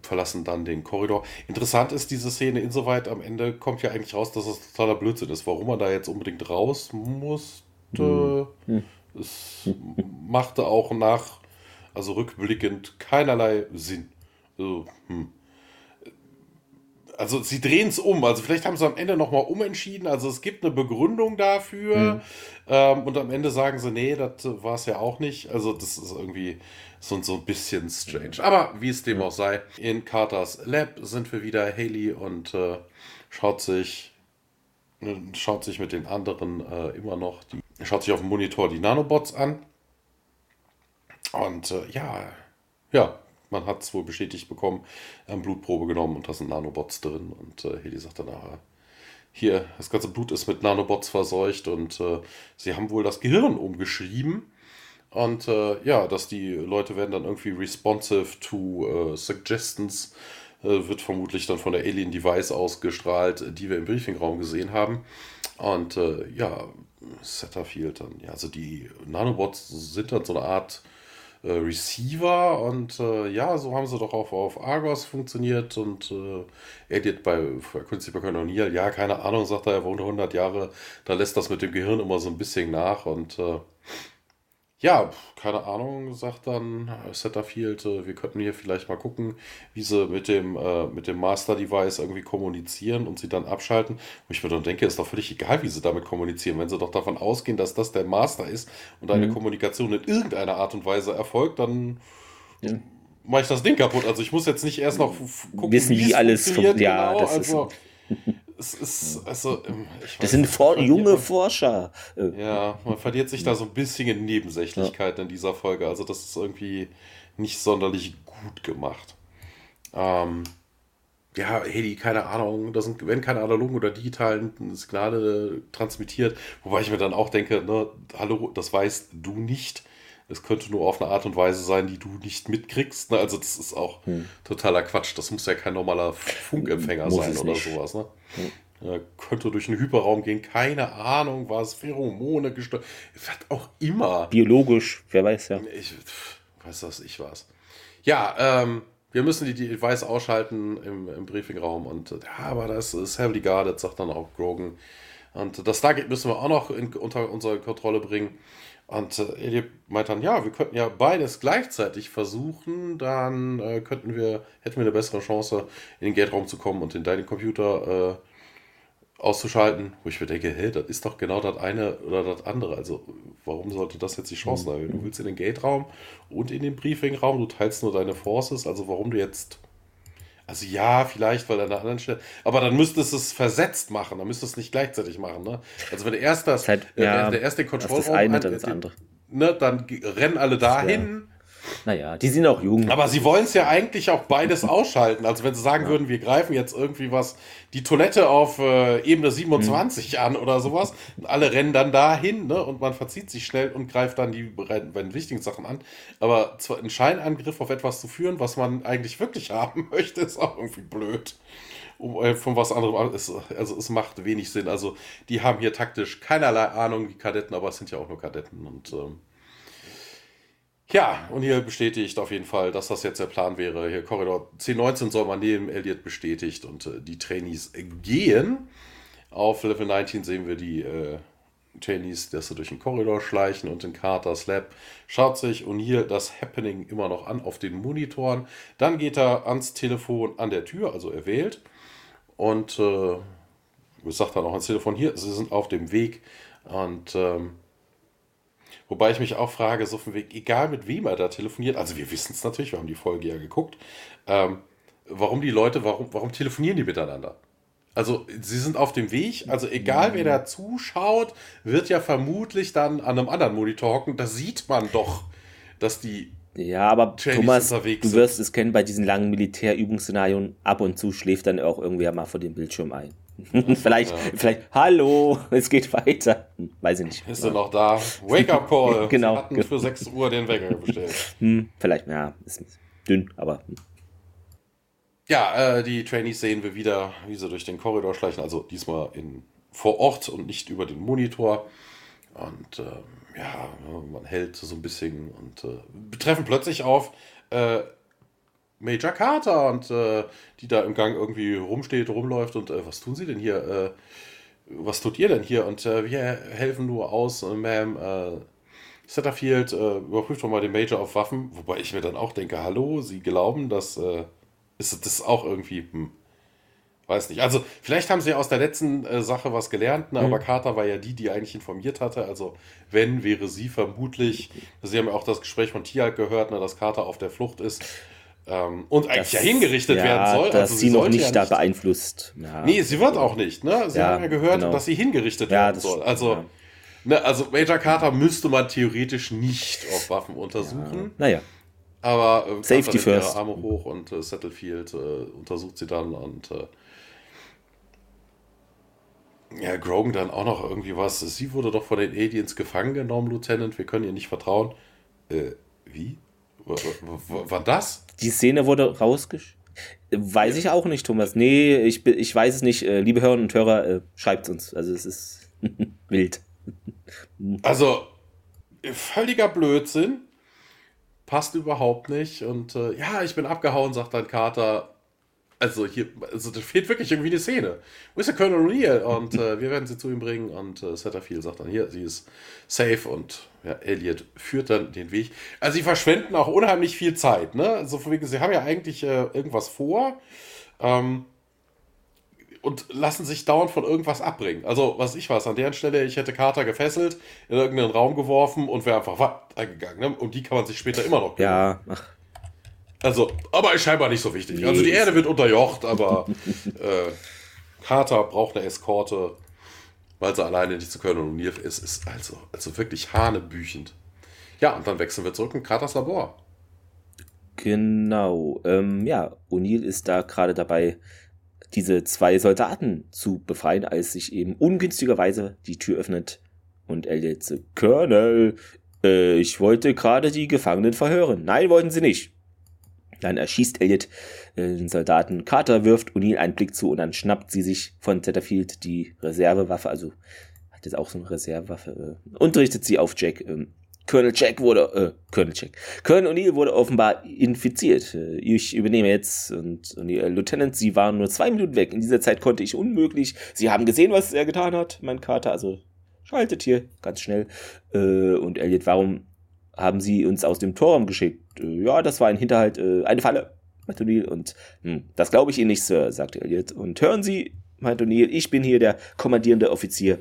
verlassen dann den Korridor. Interessant ist diese Szene, insoweit am Ende kommt ja eigentlich raus, dass das totaler Blödsinn ist. Warum man da jetzt unbedingt raus musste, hm. es machte auch nach, also rückblickend, keinerlei Sinn. Also, hm. Also sie drehen es um, also vielleicht haben sie am Ende nochmal umentschieden, also es gibt eine Begründung dafür mhm. ähm, und am Ende sagen sie, nee, das war es ja auch nicht, also das ist irgendwie so, so ein bisschen strange, aber wie es dem auch sei, in Carters Lab sind wir wieder, Haley und äh, schaut sich schaut sich mit den anderen äh, immer noch, die, schaut sich auf dem Monitor die Nanobots an und äh, ja, ja, man hat es wohl bestätigt bekommen, eine Blutprobe genommen und da sind Nanobots drin. Und äh, Haley sagt dann, ah, hier, das ganze Blut ist mit Nanobots verseucht und äh, sie haben wohl das Gehirn umgeschrieben. Und äh, ja, dass die Leute werden dann irgendwie responsive to äh, suggestions, äh, wird vermutlich dann von der Alien Device ausgestrahlt, die wir im Briefingraum gesehen haben. Und äh, ja, Satterfield dann, ja, also die Nanobots sind dann so eine Art Receiver und äh, ja, so haben sie doch auch auf Argos funktioniert und äh, Elliot bei Künstler O'Neill, ja, keine Ahnung, sagt er, er wohnt hundert Jahre, da lässt das mit dem Gehirn immer so ein bisschen nach und äh, ja, keine Ahnung, sagt dann Satterfield, äh, wir könnten hier vielleicht mal gucken, wie sie mit dem, äh, mit dem Master Device irgendwie kommunizieren und sie dann abschalten. Und ich mir dann denke, ist doch völlig egal, wie sie damit kommunizieren, wenn sie doch davon ausgehen, dass das der Master ist und eine mhm. Kommunikation in irgendeiner Art und Weise erfolgt, dann ja. mache ich das Ding kaputt. Also ich muss jetzt nicht erst noch f- gucken, wissen, wie alles funktioniert. Ja, genau, das also, ist... Es ist, also, ich weiß, das sind vor, junge Forscher. Ja, man verliert sich da so ein bisschen in Nebensächlichkeiten ja. in dieser Folge. Also das ist irgendwie nicht sonderlich gut gemacht. Ähm, ja, hey, keine Ahnung, das sind, wenn keine analogen oder digitalen Signale transmittiert, wobei ich mir dann auch denke, ne, hallo, das weißt du nicht. Es könnte nur auf eine Art und Weise sein, die du nicht mitkriegst. Ne? Also das ist auch hm. totaler Quatsch. Das muss ja kein normaler Funkempfänger muss sein oder nicht. sowas. Ne? Hm. Ja, könnte durch einen Hyperraum gehen. Keine Ahnung, war es Pheromone gesteuert. Was auch immer. Biologisch, wer weiß ja. Ich weiß das, ich war's. Ja, ähm, wir müssen die Device ausschalten im, im Briefingraum. Und ja, aber das ist heavily guarded, sagt dann auch Grogan. Und das Stargate müssen wir auch noch in, unter unsere Kontrolle bringen. Und äh, Elliot meint dann, ja, wir könnten ja beides gleichzeitig versuchen, dann äh, könnten wir, hätten wir eine bessere Chance, in den Gate-Raum zu kommen und den deinen Computer äh, auszuschalten, wo ich mir denke, hey, das ist doch genau das eine oder das andere, also warum sollte das jetzt die Chance sein? Du willst in den Gate-Raum und in den Briefing-Raum, du teilst nur deine Forces, also warum du jetzt, also ja, vielleicht, weil an der anderen Stelle, aber dann müsstest du es versetzt machen, dann müsstest du es nicht gleichzeitig machen, ne? Also wenn der erste das, halt, äh, ja, der erste Control-Raum das eine, dann das andere. Ne, dann rennen alle dahin. Naja, die sind auch jung. Aber sie wollen es ja eigentlich auch beides ausschalten. Also wenn sie sagen ja. würden, wir greifen jetzt irgendwie was, die Toilette auf äh, Ebene siebenundzwanzig hm. an oder sowas, und alle rennen dann dahin, ne? Und man verzieht sich schnell und greift dann die beiden wichtigen Sachen an. Aber einen Scheinangriff auf etwas zu führen, was man eigentlich wirklich haben möchte, ist auch irgendwie blöd. Um, äh, von was anderem, also es macht wenig Sinn. Also die haben hier taktisch keinerlei Ahnung, die Kadetten, aber es sind ja auch nur Kadetten. Und ähm, ja, und hier bestätigt auf jeden Fall, dass das jetzt der Plan wäre. Hier Korridor zehn neunzehn soll man nehmen, Elliot bestätigt und äh, die Trainees äh, gehen. Auf Level neunzehn sehen wir die äh, Trainees, dass sie durch den Korridor schleichen und in Carters Lab schaut sich und hier das Happening immer noch an auf den Monitoren. Dann geht er ans Telefon an der Tür, also er wählt. Und äh, sagt dann auch ans Telefon, hier, sie sind auf dem Weg. Und ähm, wobei ich mich auch frage, so vom Weg, egal mit wem er da telefoniert, also wir wissen es natürlich, wir haben die Folge ja geguckt, ähm, warum die Leute, warum, warum telefonieren die miteinander? Also sie sind auf dem Weg, also egal wer da zuschaut, wird ja vermutlich dann an einem anderen Monitor hocken, da sieht man doch, dass die... Ja, aber Thomas, du wirst es kennen, bei diesen langen Militärübungsszenarien, ab und zu schläft dann auch irgendwer mal vor dem Bildschirm ein. Ja, vielleicht, ja. vielleicht, hallo, es geht weiter. Weiß ich nicht. Ist er noch da? Wake-up-Call. Genau. Wir hatten für sechs Uhr den Wecker bestellt. Hm, vielleicht, ja, ist dünn, aber... Hm. Ja, äh, die Trainees sehen wir wieder, wie sie durch den Korridor schleichen, also diesmal in, vor Ort und nicht über den Monitor. Und... Ähm, ja, man hält so ein bisschen und äh, treffen plötzlich auf äh, Major Carter und äh, die da im Gang irgendwie rumsteht, rumläuft und äh, was tun sie denn hier? Äh, was tut ihr denn hier? Und äh, wir helfen nur aus, äh, Ma'am. Äh, Setterfield, äh, überprüft doch mal den Major auf Waffen. Wobei ich mir dann auch denke, hallo, sie glauben, dass äh, ist das auch irgendwie... Hm. Weiß nicht. Also vielleicht haben sie aus der letzten äh, Sache was gelernt, ne? Mhm. Aber Carter war ja die, die eigentlich informiert hatte. Also wenn, wäre sie vermutlich. Sie haben ja auch das Gespräch von Tiag gehört, ne? Dass Carter auf der Flucht ist ähm, und das, eigentlich ja hingerichtet ja, werden soll. Dass also sie, sie noch nicht ja da nicht beeinflusst. Ja. Nee, sie wird auch nicht. Ne? Sie ja, haben ja gehört, genau. dass sie hingerichtet ja, werden soll. Also, ja. ne? also Major Carter müsste man theoretisch nicht auf Waffen untersuchen. Ja. Naja. Aber äh, Safety first. Ihre Arme hoch und äh, Setterfield äh, untersucht sie dann und äh, ja, Grogan dann auch noch irgendwie was. Sie wurde doch von den Aliens gefangen genommen, Lieutenant. Wir können ihr nicht vertrauen. Äh, wie? W- w- wann das? Die Szene wurde rausgesch... Weiß ich auch nicht, Thomas. Nee, ich, ich weiß es nicht. Liebe Hörerinnen und Hörer, äh, schreibt uns. Also es ist wild. Also, völliger Blödsinn. Passt überhaupt nicht. Und äh, ja, ich bin abgehauen, sagt dann Carter. Also hier, also da fehlt wirklich irgendwie eine Szene. Wo ist der Colonel O'Neill? Und äh, wir werden sie zu ihm bringen. Und äh, Setterfield sagt dann, hier, sie ist safe. Und ja, Elliot führt dann den Weg. Also sie verschwenden auch unheimlich viel Zeit. Ne? Also von wegen, sie haben ja eigentlich äh, irgendwas vor ähm, und lassen sich dauernd von irgendwas abbringen. Also was ich weiß, an deren Stelle, ich hätte Carter gefesselt, in irgendeinen Raum geworfen und wäre einfach weitergegangen. Ne? Und die kann man sich später immer noch bringen. Ja, ach. Also, aber ist scheinbar nicht so wichtig. Also die Erde wird unterjocht, aber äh, Carter braucht eine Eskorte, weil sie alleine nicht zu Colonel O'Neill ist. Ist also, also wirklich hanebüchend. Ja, und dann wechseln wir zurück in Carters Labor. Genau, ähm, ja, O'Neill ist da gerade dabei, diese zwei Soldaten zu befreien, als sich eben ungünstigerweise die Tür öffnet und er jetzt, Colonel, äh, ich wollte gerade die Gefangenen verhören. Nein, wollten sie nicht. Dann erschießt Elliot äh, den Soldaten Carter, wirft O'Neill einen Blick zu und dann schnappt sie sich von Zetterfield die Reservewaffe, also hat jetzt auch so eine Reservewaffe, äh, und richtet sie auf Jack. Äh, Colonel Jack wurde, äh, Colonel Jack, Colonel O'Neill wurde offenbar infiziert. Äh, ich übernehme jetzt und, und die, äh, Lieutenant, Sie waren nur zwei Minuten weg. In dieser Zeit konnte ich unmöglich, Sie haben gesehen, was er getan hat, mein Carter, also schaltet hier ganz schnell. Äh, und Elliot, warum haben Sie uns aus dem Torraum geschickt? Ja, das war ein Hinterhalt, äh, eine Falle, meinte O'Neill. Und mh, das glaube ich Ihnen nicht, Sir, sagte Elliot. Und hören Sie, meinte O'Neill, ich bin hier der kommandierende Offizier.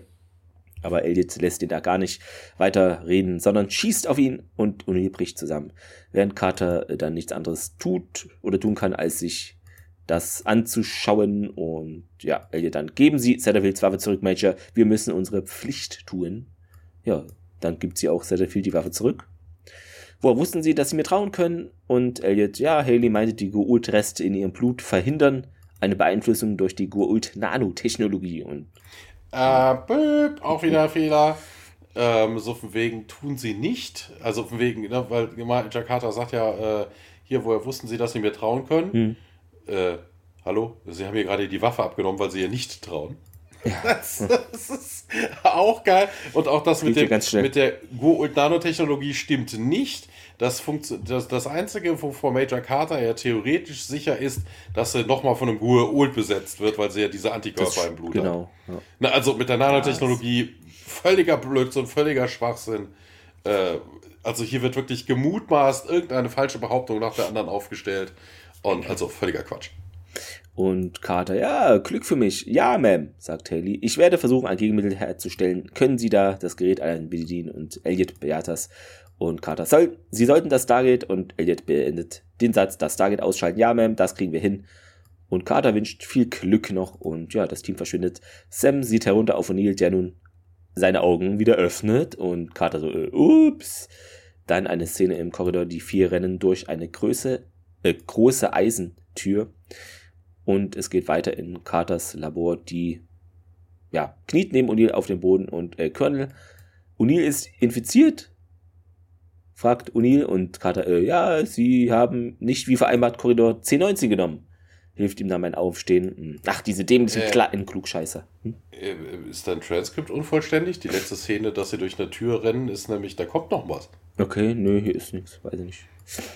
Aber Elliot lässt ihn da gar nicht weiter reden, sondern schießt auf ihn und O'Neill bricht zusammen. Während Carter äh, dann nichts anderes tut oder tun kann, als sich das anzuschauen. Und ja, Elliot dann, geben Sie Satterfields Waffe zurück, Major. Wir müssen unsere Pflicht tun. Ja, dann gibt sie auch Satterfield die Waffe zurück. Woher wussten sie, dass sie mir trauen können? Und Elliot, ja, Haley meinte, die Goa'uld-Reste in ihrem Blut verhindern eine Beeinflussung durch die Goa'uld-Nanotechnologie. Und äh, böp, auch wieder Fehler. Ähm, so von wegen tun sie nicht. Also von wegen, ne, weil Jakarta sagt ja, äh, hier, woher wussten sie, dass sie mir trauen können? Hm. Äh, hallo? Sie haben mir gerade die Waffe abgenommen, weil sie ihr nicht trauen. Ja. Das, das ist auch geil. Und auch das mit, dem, mit der Goa'uld-Nanotechnologie stimmt nicht. Das, funktio- das, das Einzige, wovor Major Carter ja theoretisch sicher ist, dass er nochmal von einem Goa'uld besetzt wird, weil sie ja diese Antikörper das, im Blut genau, hat. Ja. Na, also mit der Nanotechnologie völliger Blödsinn, völliger Schwachsinn. Äh, also hier wird wirklich gemutmaßt, irgendeine falsche Behauptung nach der anderen aufgestellt. Und also völliger Quatsch. Und Carter, ja, Glück für mich. Ja, Ma'am, sagt Haley. Ich werde versuchen, ein Gegenmittel herzustellen. Können Sie da das Gerät allein bedienen? Und Elliot bejaht das. Und Carter, soll, Sie sollten das Stargate. Und Elliot beendet den Satz, das Stargate ausschalten. Ja, Ma'am, das kriegen wir hin. Und Carter wünscht viel Glück noch. Und ja, das Team verschwindet. Sam sieht herunter auf O'Neill, der nun seine Augen wieder öffnet. Und Carter so, äh, ups. Dann eine Szene im Korridor. Die vier rennen durch eine Größe, äh, große Eisentür. Und es geht weiter in Carters Labor, die ja, kniet neben O'Neill auf dem Boden und äh, Colonel, O'Neill ist infiziert, fragt O'Neill und Carter, äh, ja, sie haben nicht wie vereinbart Korridor zehn neunzehn genommen. Hilft ihm dann beim Aufstehen. Ach, diese dämlichen äh, kleinen Klugscheißer. Hm? Ist dein Transkript unvollständig? Die letzte Szene, dass sie durch eine Tür rennen, ist nämlich, da kommt noch was. Okay, nö, hier ist nichts, weiß ich nicht.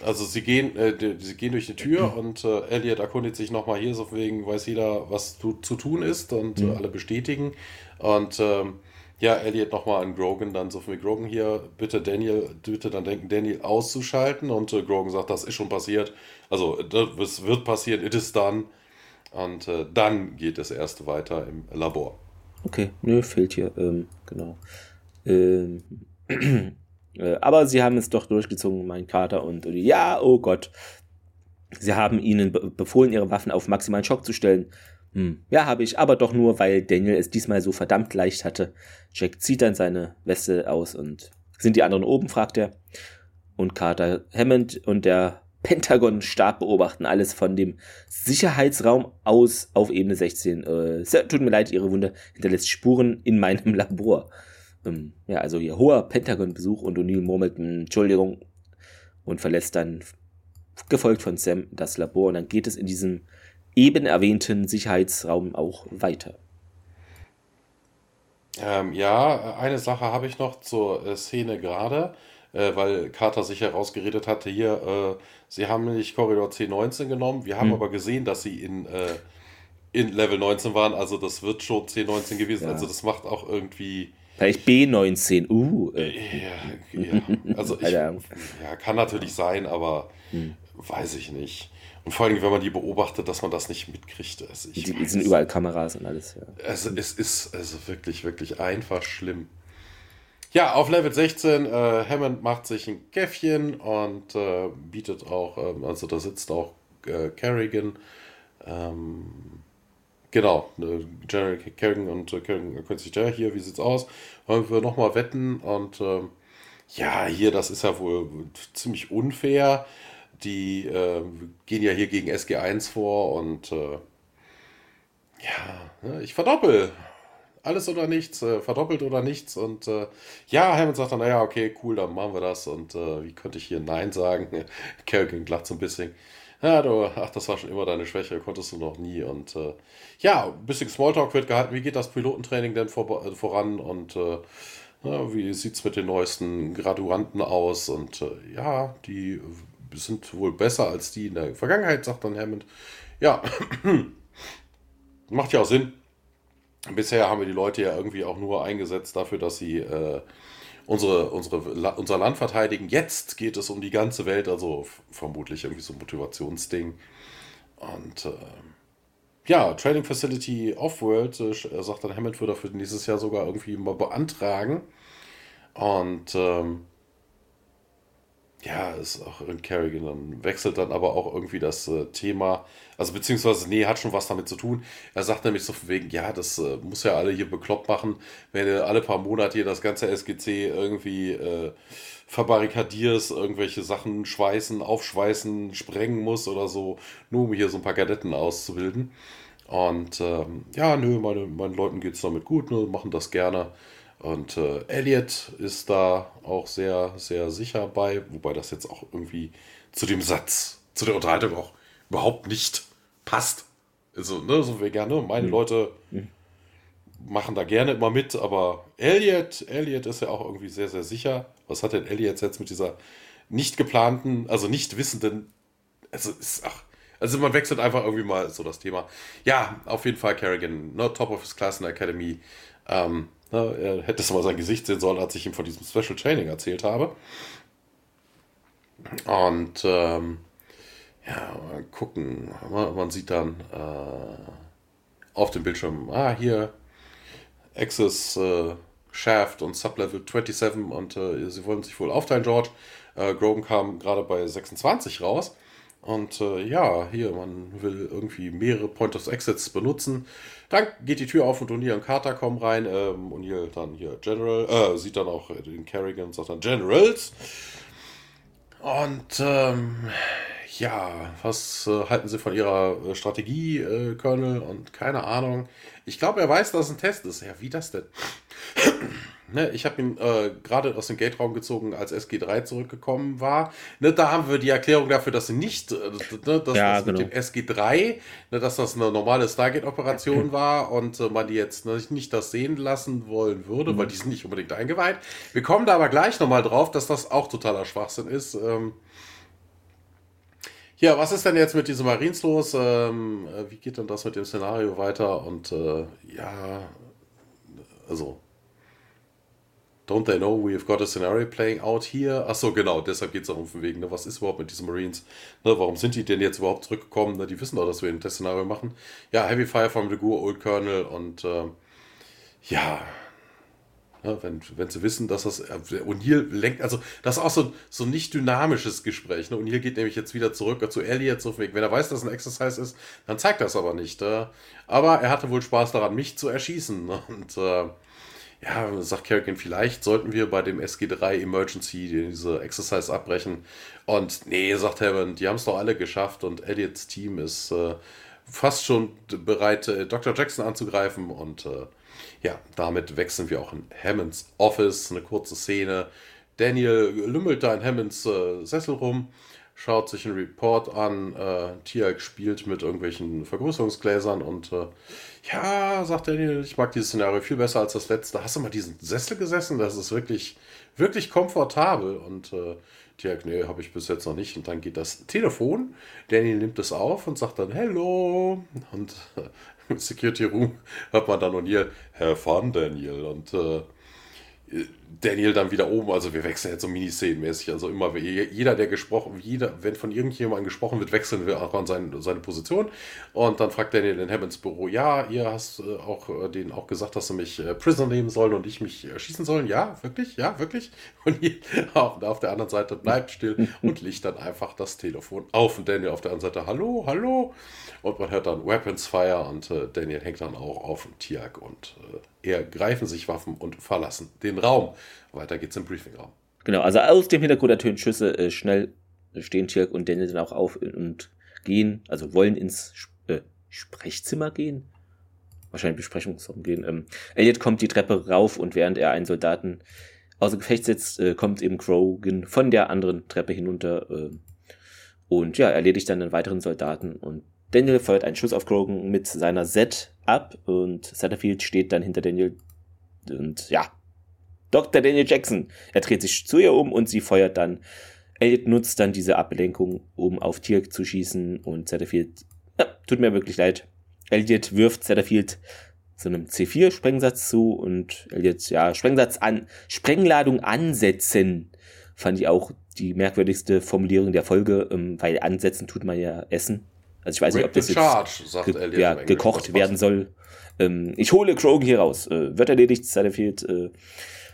Also sie gehen, äh, die, sie gehen durch die Tür und äh, Elliot erkundigt sich nochmal hier, so wegen weiß jeder, was tu, zu tun ist und mhm. äh, alle bestätigen. Und ähm, ja, Elliot nochmal an Grogan, dann so von Grogan hier, bitte Daniel, bitte dann denken, Daniel auszuschalten. Und äh, Grogan sagt, das ist schon passiert. Also es wird passieren, it is done. Und äh, dann geht das erste weiter im Labor. Okay, nö, fehlt hier, ähm, genau. Ähm... Aber sie haben es doch durchgezogen, mein Carter und O'Neill. Ja, oh Gott. Sie haben ihnen be- befohlen, ihre Waffen auf maximalen Schock zu stellen. Hm. Ja, habe ich, aber doch nur, weil Daniel es diesmal so verdammt leicht hatte. Jack zieht dann seine Weste aus und sind die anderen oben, fragt er. Und Carter, Hammond und der Pentagon-Stab beobachten alles von dem Sicherheitsraum aus auf Ebene sechzehn. Äh, tut mir leid, Ihre Wunde hinterlässt Spuren in meinem Labor. Ja, also hier hoher Pentagon-Besuch und O'Neill murmelt, Entschuldigung, und verlässt dann, gefolgt von Sam, das Labor. Und dann geht es in diesem eben erwähnten Sicherheitsraum auch weiter. Ähm, ja, eine Sache habe ich noch zur äh, Szene gerade, äh, weil Carter sich herausgeredet hatte, hier, äh, sie haben nicht Korridor zehn neunzehn genommen, wir haben hm. aber gesehen, dass sie in, äh, in Level neunzehn waren, also das wird schon zehn neunzehn gewesen, ja. Also das macht auch irgendwie... Vielleicht B neunzehn, uh. Äh. Ja, ja, also ich, ja, kann natürlich sein, aber hm. weiß ich nicht. Und vor allem, wenn man die beobachtet, dass man das nicht mitkriegt. Also ich die weiß, sind überall Kameras und alles. Ja. Also es ist also wirklich, wirklich einfach schlimm. Ja, auf Level sechzehn, äh, Hammond macht sich ein Käffchen und äh, bietet auch, ähm, also da sitzt auch äh, Kerrigan, ähm, Genau, General Kerrigan und Kerrigan erkundigt sich, hier, wie sieht's aus? Wollen wir nochmal wetten? Und ähm, ja, hier, das ist ja wohl ziemlich unfair. die äh, gehen ja hier gegen S G eins vor und äh, ja, ich verdoppel. Alles oder nichts, äh, verdoppelt oder nichts. Und äh, ja, Hammond sagt dann, naja, okay, cool, dann machen wir das. Und äh, wie könnte ich hier Nein sagen? Kerrigan lacht so ein bisschen. Ja, du, ach, das war schon immer deine Schwäche, konntest du noch nie. Und äh, ja, ein bisschen Smalltalk wird gehalten. Wie geht das Pilotentraining denn vor, äh, voran? Und äh, na, wie sieht es mit den neuesten Graduanten aus? Und äh, ja, die sind wohl besser als die in der Vergangenheit, sagt dann Hammond. Ja, macht ja auch Sinn. Bisher haben wir die Leute ja irgendwie auch nur eingesetzt dafür, dass sie äh, unsere, unsere, la, unser Land verteidigen. Jetzt geht es um die ganze Welt, also vermutlich irgendwie so ein Motivationsding. Und äh, ja, Training Facility Offworld, äh, sagt dann Hammond, würde dafür nächstes Jahr sogar irgendwie mal beantragen. Und ähm, ja, ist auch in Kerrigan, dann wechselt dann aber auch irgendwie das äh, Thema, also beziehungsweise, nee, hat schon was damit zu tun. Er sagt nämlich so von wegen, ja, das äh, muss ja alle hier bekloppt machen, wenn du alle paar Monate hier das ganze S G C irgendwie äh, verbarrikadierst, irgendwelche Sachen schweißen, aufschweißen, sprengen musst oder so, nur um hier so ein paar Kadetten auszubilden. Und ähm, ja, nö, meine, meinen Leuten geht es damit gut, ne, machen das gerne. Und äh, Elliot ist da auch sehr, sehr sicher bei, wobei das jetzt auch irgendwie zu dem Satz, zu der Unterhaltung auch überhaupt nicht passt. Also, ne, so wir gerne, meine mhm. Leute mhm. machen da gerne immer mit, aber Elliot, Elliot ist ja auch irgendwie sehr, sehr sicher. Was hat denn Elliot jetzt mit dieser nicht geplanten, also nicht wissenden, also ist, ach, also man wechselt einfach irgendwie mal so das Thema. Ja, auf jeden Fall Kerrigan, ne, top of his class in der Academy, ähm, er hätte es mal sein Gesicht sehen sollen, als ich ihm von diesem Special Training erzählt habe. Und ähm, ja, mal gucken. Man sieht dann äh, auf dem Bildschirm, ah, hier Access äh, Shaft und Sublevel siebenundzwanzig und äh, sie wollen sich wohl aufteilen, George. Äh, Grogan kam gerade bei sechsundzwanzig raus. Und äh, ja, hier, man will irgendwie mehrere Point of Exits benutzen. Dann geht die Tür auf und O'Neill und Carter kommen rein. Ähm, O'Neill dann hier General, äh, sieht dann auch den Kerrigan und sagt dann Generals. Und ähm, ja, was äh, halten Sie von Ihrer äh, Strategie, äh, Colonel? Und keine Ahnung. Ich glaube, er weiß, dass es ein Test ist. Ja, wie das denn? Ne, ich habe ihn äh, gerade aus dem Gate-Raum gezogen, als S G drei zurückgekommen war. Ne, da haben wir die Erklärung dafür, dass sie nicht, äh, ne, dass ja, das genau. mit dem S G drei, ne, dass das eine normale Stargate-Operation war und äh, man die jetzt ne, nicht das sehen lassen wollen würde, mhm. weil die sind nicht unbedingt eingeweiht. Wir kommen da aber gleich nochmal drauf, dass das auch totaler Schwachsinn ist. Ähm ja, was ist denn jetzt mit diesem Marines los? Ähm, wie geht denn das mit dem Szenario weiter? Und äh, ja, also... Don't they know we've got a scenario playing out here? Achso, genau, deshalb geht es darum von wegen, ne, was ist überhaupt mit diesen Marines? Ne, warum sind die denn jetzt überhaupt zurückgekommen? Ne, die wissen doch, dass wir ein Testszenario machen. Ja, Heavy Fire from the Ghoul, Old Colonel und äh, ja, ne, wenn, wenn sie wissen, dass das äh, O'Neill lenkt, also das ist auch so, so ein nicht dynamisches Gespräch. Ne? O'Neill geht nämlich jetzt wieder zurück zu Elliot, so von wegen, wenn er weiß, dass ein Exercise ist, dann zeigt das aber nicht. Äh, aber er hatte wohl Spaß daran, mich zu erschießen und äh, ja, sagt Kerrigan, vielleicht sollten wir bei dem S G drei Emergency diese Exercise abbrechen. Und nee, sagt Hammond, die haben es doch alle geschafft und Elliots Team ist äh, fast schon bereit, äh, Doktor Jackson anzugreifen. Und äh, ja, damit wechseln wir auch in Hammonds Office. Eine kurze Szene. Daniel lümmelt da in Hammonds äh, Sessel rum, schaut sich einen Report an. Äh, Tiag spielt mit irgendwelchen Vergrößerungsgläsern und äh, ja, sagt Daniel, ich mag dieses Szenario viel besser als das letzte. Hast du mal diesen Sessel gesessen? Das ist wirklich, wirklich komfortabel. Und äh, Tiag, nee, habe ich bis jetzt noch nicht. Und dann geht das Telefon. Daniel nimmt es auf und sagt dann, hello. Und äh, im Security Room hört man dann O'Neill, have fun, Daniel. Und äh, Daniel dann wieder oben, also wir wechseln jetzt so miniszenenmäßig, also immer, jeder, der gesprochen, jeder, wenn von irgendjemandem gesprochen wird, wechseln wir auch an seine, seine Position und dann fragt Daniel in Hammonds Büro, ja, ihr hast äh, auch äh, denen auch gesagt, dass sie mich äh, Prisoner nehmen sollen und ich mich äh, schießen sollen, ja, wirklich, ja, wirklich und hier, auf, auf der anderen Seite bleibt still und legt dann einfach das Telefon auf und Daniel auf der anderen Seite, hallo, hallo und man hört dann Weapons Fire und äh, Daniel hängt dann auch auf und Tiag und äh, er greifen sich Waffen und verlassen den Raum. Weiter geht's im Briefingraum. Genau, also aus dem Hintergrund ertönen Schüsse äh, schnell stehen Kirk und Daniel dann auch auf und gehen, also wollen ins äh, Sprechzimmer gehen. Wahrscheinlich Besprechungsraum gehen. Ähm, Elliot kommt die Treppe rauf und während er einen Soldaten außer Gefecht setzt, äh, kommt eben Krogan von der anderen Treppe hinunter äh, und ja, erledigt dann einen weiteren Soldaten und Daniel feuert einen Schuss auf Krogan mit seiner Z ab und Satterfield steht dann hinter Daniel und ja, Doktor Daniel Jackson, er dreht sich zu ihr um und sie feuert dann. Elliot nutzt dann diese Ablenkung, um auf Tirk zu schießen und Satterfield, ja, tut mir wirklich leid, Elliot wirft Satterfield so einem C vier Sprengsatz zu und Elliot, ja, Sprengsatz an, Sprengladung ansetzen, fand ich auch die merkwürdigste Formulierung der Folge, weil ansetzen tut man ja essen. Also ich weiß Rip nicht, ob das jetzt charge, sagt ge- Elliot ja, gekocht werden soll. Ähm, ich hole Krogan hier raus. Äh, wird erledigt, Satterfield. Äh,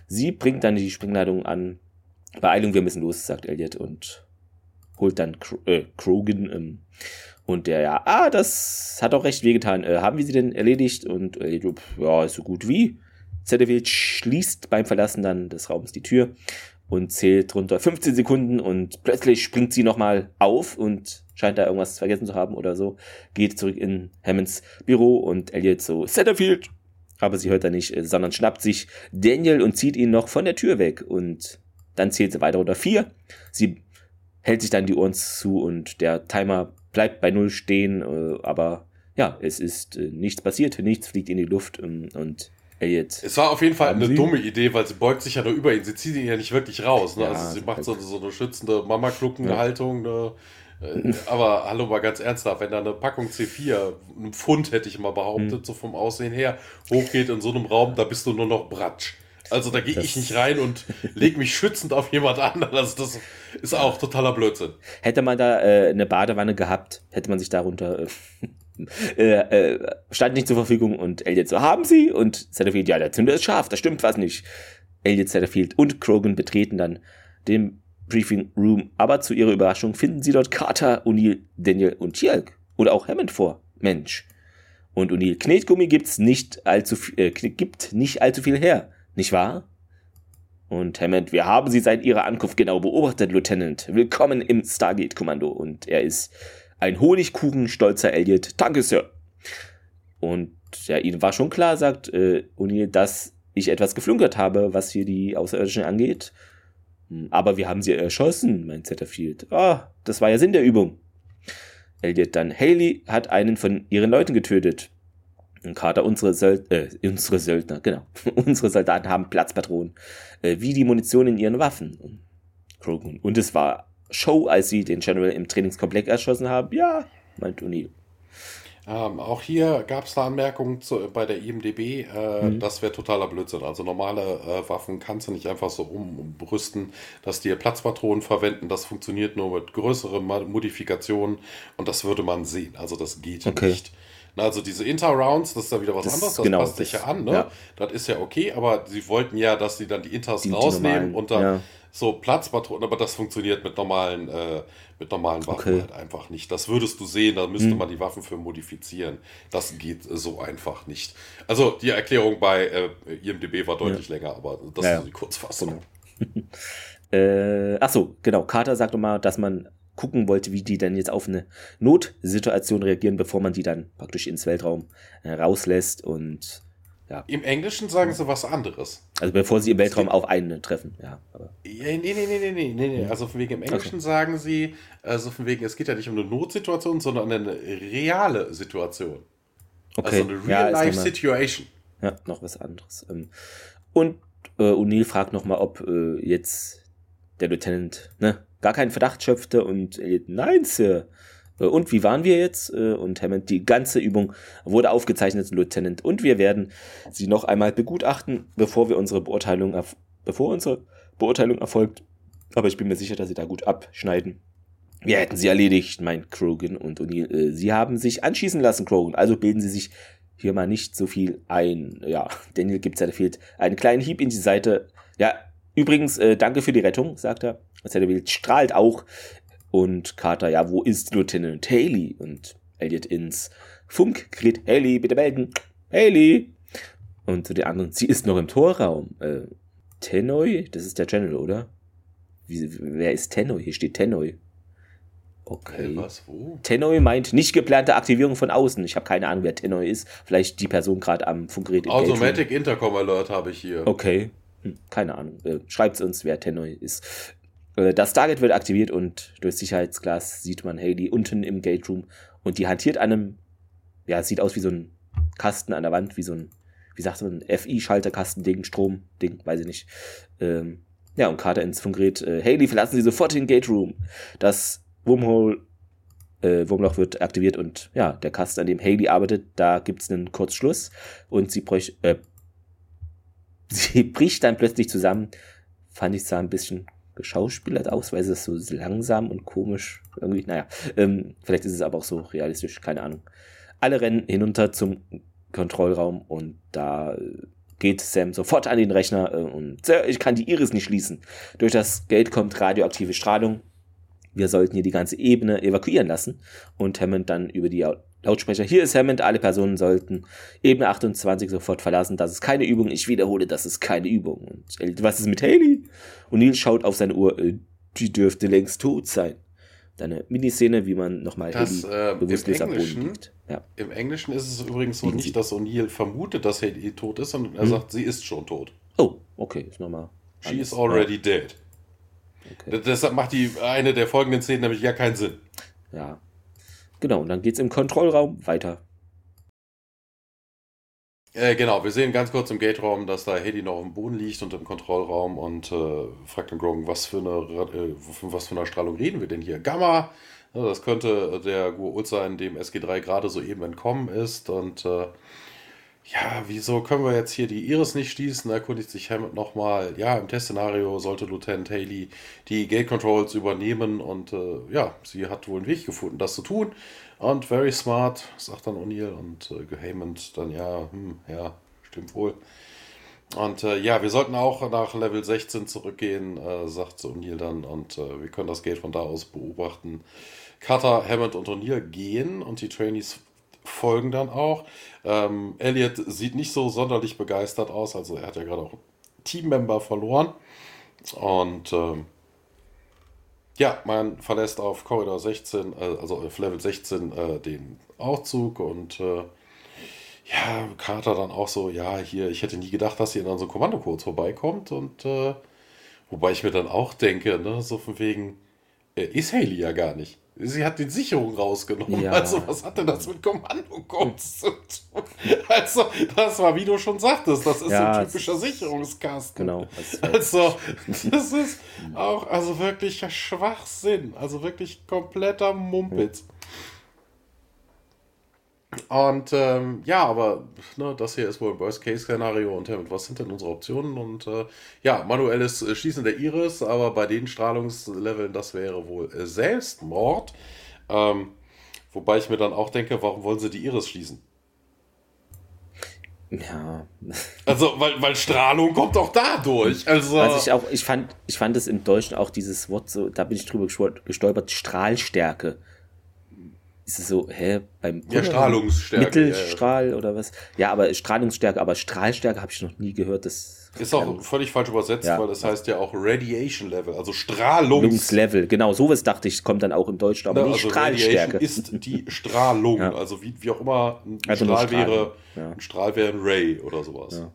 sie bringt dann die Sprengladung an. Beeilung, wir müssen los, sagt Elliot und holt dann Kro- äh, Krogan. Ähm, und der, ja, ah, das hat auch recht wehgetan. Äh, haben wir sie denn erledigt? Und Elliot, ja, ist so gut wie. Satterfield schließt beim Verlassen dann des Raums die Tür und zählt runter fünfzehn Sekunden und plötzlich springt sie nochmal auf und scheint da irgendwas vergessen zu haben oder so, geht zurück in Hammonds Büro und Elliot so, Satterfield! Aber sie hört da nicht, sondern schnappt sich Daniel und zieht ihn noch von der Tür weg. Und dann zählt sie weiter unter vier. Sie hält sich dann die Ohren zu und der Timer bleibt bei null stehen. Aber ja, es ist nichts passiert, nichts fliegt in die Luft und Elliot. Es war auf jeden Fall eine sie? dumme Idee, weil sie beugt sich ja nur über ihn, sie zieht ihn ja nicht wirklich raus. Ne? Ja, also sie macht so, so eine schützende Mama-Klucken-Haltung, ne? Aber hallo, mal ganz ernsthaft, wenn da eine Packung C vier, ein Pfund hätte ich mal behauptet, mhm. so vom Aussehen her, hochgeht in so einem Raum, da bist du nur noch Bratsch. Also da gehe ich nicht rein und lege mich schützend auf jemand anderen. Also das ist auch totaler Blödsinn. Hätte man da äh, eine Badewanne gehabt, hätte man sich darunter äh, äh, stand nicht zur Verfügung und Elliot so, haben sie? Und Satterfield, ja, der Zünder ist scharf, da stimmt was nicht. Elliot, Satterfield und Krogan betreten dann den Briefing Room, aber zu ihrer Überraschung finden sie dort Carter, O'Neill, Daniel und Kirk oder auch Hammond vor. Mensch. Und O'Neill, Knetgummi gibt's nicht allzu viel, äh, gibt nicht allzu viel her, nicht wahr? Und Hammond, wir haben sie seit ihrer Ankunft genau beobachtet, Lieutenant. Willkommen im Stargate-Kommando. Und er ist ein honigkuchenstolzer Elliot. Danke, Sir. Und ja, ihnen war schon klar, sagt äh, O'Neill, dass ich etwas geflunkert habe, was hier die Außerirdischen angeht. Aber wir haben sie erschossen, meint Satterfield. Ah, das war ja Sinn der Übung. Elliot dann, Haley hat einen von ihren Leuten getötet. Und Carter, unsere, Söld- äh, unsere Söldner, genau. Unsere Soldaten haben Platzpatronen, äh, wie die Munition in ihren Waffen. Krogan. Und es war Show, als sie den General im Trainingskomplex erschossen haben. Ja, meint O'Neill. Ähm, auch hier gab es eine Anmerkung zu, bei der I M D B, äh, mhm. das wäre totaler Blödsinn. Also normale äh, Waffen kannst du nicht einfach so umrüsten, dass die Platzpatronen verwenden. Das funktioniert nur mit größeren Modifikationen und das würde man sehen. Also das geht okay. nicht. Na, also diese Inter-Rounds, das ist ja wieder was das anderes, das genau, passt sich ja an. Ne? Ja. Das ist ja okay, aber sie wollten ja, dass sie dann die Inters die rausnehmen normalen, und dann ja. so Platzpatronen, aber das funktioniert mit normalen äh, mit normalen Waffen okay. halt einfach nicht. Das würdest du sehen, da müsste mhm. man die Waffen für modifizieren. Das geht so einfach nicht. Also die Erklärung bei äh, I M D B war deutlich ja. länger, aber das ja. ist so die Kurzfassung. Genau. äh, achso, genau. Carter sagt nochmal, dass man gucken wollte, wie die dann jetzt auf eine Notsituation reagieren, bevor man die dann praktisch ins Weltraum äh, rauslässt und ja. Im Englischen sagen sie was anderes. Also bevor sie im Weltraum auf einen treffen, ja. Aber. Nee, nee, nee, nee, nee, nee, also von wegen im Englischen okay. sagen sie, also von wegen, es geht ja nicht um eine Notsituation, sondern eine reale Situation. Okay. Also eine Real-Life-Situation. Ja, ja, noch was anderes. Und äh, O'Neill fragt nochmal, ob äh, jetzt der Lieutenant, ne, gar keinen Verdacht schöpfte und äh, nein, Sir. Und wie waren wir jetzt? Und Hammond, die ganze Übung wurde aufgezeichnet, Lieutenant. Und wir werden sie noch einmal begutachten, bevor wir unsere Beurteilung, erf- bevor unsere Beurteilung erfolgt. Aber ich bin mir sicher, dass sie da gut abschneiden. Wir hätten sie erledigt, meint Krogan und O'Neill. Sie haben sich anschießen lassen, Krogan. Also bilden sie sich hier mal nicht so viel ein. Ja, Daniel gibt Satterfield einen kleinen Hieb in die Seite. Ja, übrigens, äh, danke für die Rettung, sagt er. Satterfield strahlt auch. Und Carter, ja, wo ist Lieutenant Haley? Und Elliot ins Funkgerät, Haley, bitte melden, Haley. Und zu den anderen, sie ist noch im Torraum. Äh, Tenoi, das ist der General, oder? Wie, wer ist Tenoi? Hier steht Tenoi. Okay. Hey, was, wo? Tenoi meint nicht geplante Aktivierung von außen. Ich habe keine Ahnung, wer Tenoi ist. Vielleicht die Person gerade am Funkgerät. In Automatic Intercom Alert habe ich hier. Okay. Hm, keine Ahnung. Schreibt's uns, wer Tenoi ist. Das Stargate wird aktiviert und durch Sicherheitsglas sieht man Hayley unten im Gate Room und die hantiert an einem, ja, es sieht aus wie so ein Kasten an der Wand, wie so ein, wie sagt man, F I-Schalterkasten, Ding, Strom, Ding, weiß ich nicht. Ähm, ja, und Carter ins Funkgerät, äh, Hayley, verlassen Sie sofort den Gate Room. Das Wormhole, äh, Wurmloch wird aktiviert und ja, der Kasten, an dem Hayley arbeitet, da gibt's einen Kurzschluss und sie, bräuch, äh, sie bricht dann plötzlich zusammen. Fand ich zwar ein bisschen geschauspielert aus, weil es so langsam und komisch irgendwie, naja, ähm, vielleicht ist es aber auch so realistisch, keine Ahnung. Alle rennen hinunter zum Kontrollraum und da geht Sam sofort an den Rechner äh, und Sir, ich kann die Iris nicht schließen. Durch das Gate kommt radioaktive Strahlung. Wir sollten hier die ganze Ebene evakuieren lassen und Hammond dann über die Lautsprecher. Hier ist Hammond, alle Personen sollten Ebene achtundzwanzig sofort verlassen. Das ist keine Übung. Ich wiederhole, das ist keine Übung. Und was ist mit Hayley? O'Neill schaut auf seine Uhr. Die dürfte längst tot sein. Eine Miniszene, wie man nochmal äh, bewusstlos am Boden liegt. Ja. Im Englischen ist es übrigens so nicht, dass O'Neill vermutet, dass Hayley tot ist, sondern er hm. sagt, sie ist schon tot. Oh, okay. Ist nochmal. She anders. Is already ja. dead. Okay. Deshalb macht die eine der folgenden Szenen nämlich ja keinen Sinn. Ja, genau. Und dann geht's im Kontrollraum weiter. Äh, genau, wir sehen ganz kurz im Gate-Raum, dass da Hayley noch am Boden liegt und im Kontrollraum und äh, fragt dann Grogan, was für eine äh, von was für einer Strahlung reden wir denn hier? Gamma! Ja, das könnte der Gua'uld sein, dem S G drei gerade soeben entkommen ist und äh, ja, wieso können wir jetzt hier die Iris nicht schließen? Erkundigt sich Hammond nochmal. Ja, im Testszenario sollte Lieutenant Hayley die Gate Controls übernehmen und äh, ja, sie hat wohl einen Weg gefunden, das zu tun. Und very smart, sagt dann O'Neill und äh, Hammond dann, ja, hm, ja, stimmt wohl. Und äh, ja, wir sollten auch nach Level sechzehn zurückgehen, äh, sagt O'Neill dann und äh, wir können das Gate von da aus beobachten. Carter, Hammond und O'Neill gehen und die Trainees folgen dann auch. Ähm, Elliot sieht nicht so sonderlich begeistert aus, also er hat ja gerade auch Teammember verloren und ähm, ja, man verlässt auf Korridor sechzehn, äh, also auf Level sechzehn äh, den Aufzug und äh, ja, Carter dann auch so, ja, hier, ich hätte nie gedacht, dass hier dann so ein Kommandocode vorbeikommt und äh, wobei ich mir dann auch denke, ne, so von wegen, äh, ist Hayley ja gar nicht. Sie hat die Sicherung rausgenommen. Ja. Also, was hat denn das mit Kommandocodes zu tun? Also, das war, wie du schon sagtest, das ist ja, ein typischer das, Sicherungskasten. Genau. Das also, das ist auch, also wirklich Schwachsinn. Also wirklich kompletter Mumpitz. Und ähm, ja, aber ne, das hier ist wohl ein Worst-Case-Szenario und hey, was sind denn unsere Optionen? Und äh, ja, manuelles Schießen der Iris, aber bei den Strahlungsleveln, das wäre wohl äh, Selbstmord. Ähm, wobei ich mir dann auch denke, warum wollen sie die Iris schließen? Ja. Also, weil, weil Strahlung kommt auch dadurch. Also, was ich auch, ich fand, ich fand es im Deutschen auch dieses Wort so, da bin ich drüber gestolpert, Strahlstärke. Ist es so, hä, beim ja, Strahlungsstärke, Mittelstrahl ja, ja. oder was? Ja, aber Strahlungsstärke, aber Strahlstärke habe ich noch nie gehört. Das ist auch ähm, völlig falsch übersetzt, ja, weil das heißt ja auch Radiation Level, also Strahlungslevel. Genau, sowas dachte ich, kommt dann auch im Deutschen, aber ja, nicht also Strahlstärke. Radiation ist die Strahlung, ja. also wie, wie auch immer ein, also Strahl wäre, ja. ein Strahl wäre ein Ray oder sowas. Ja.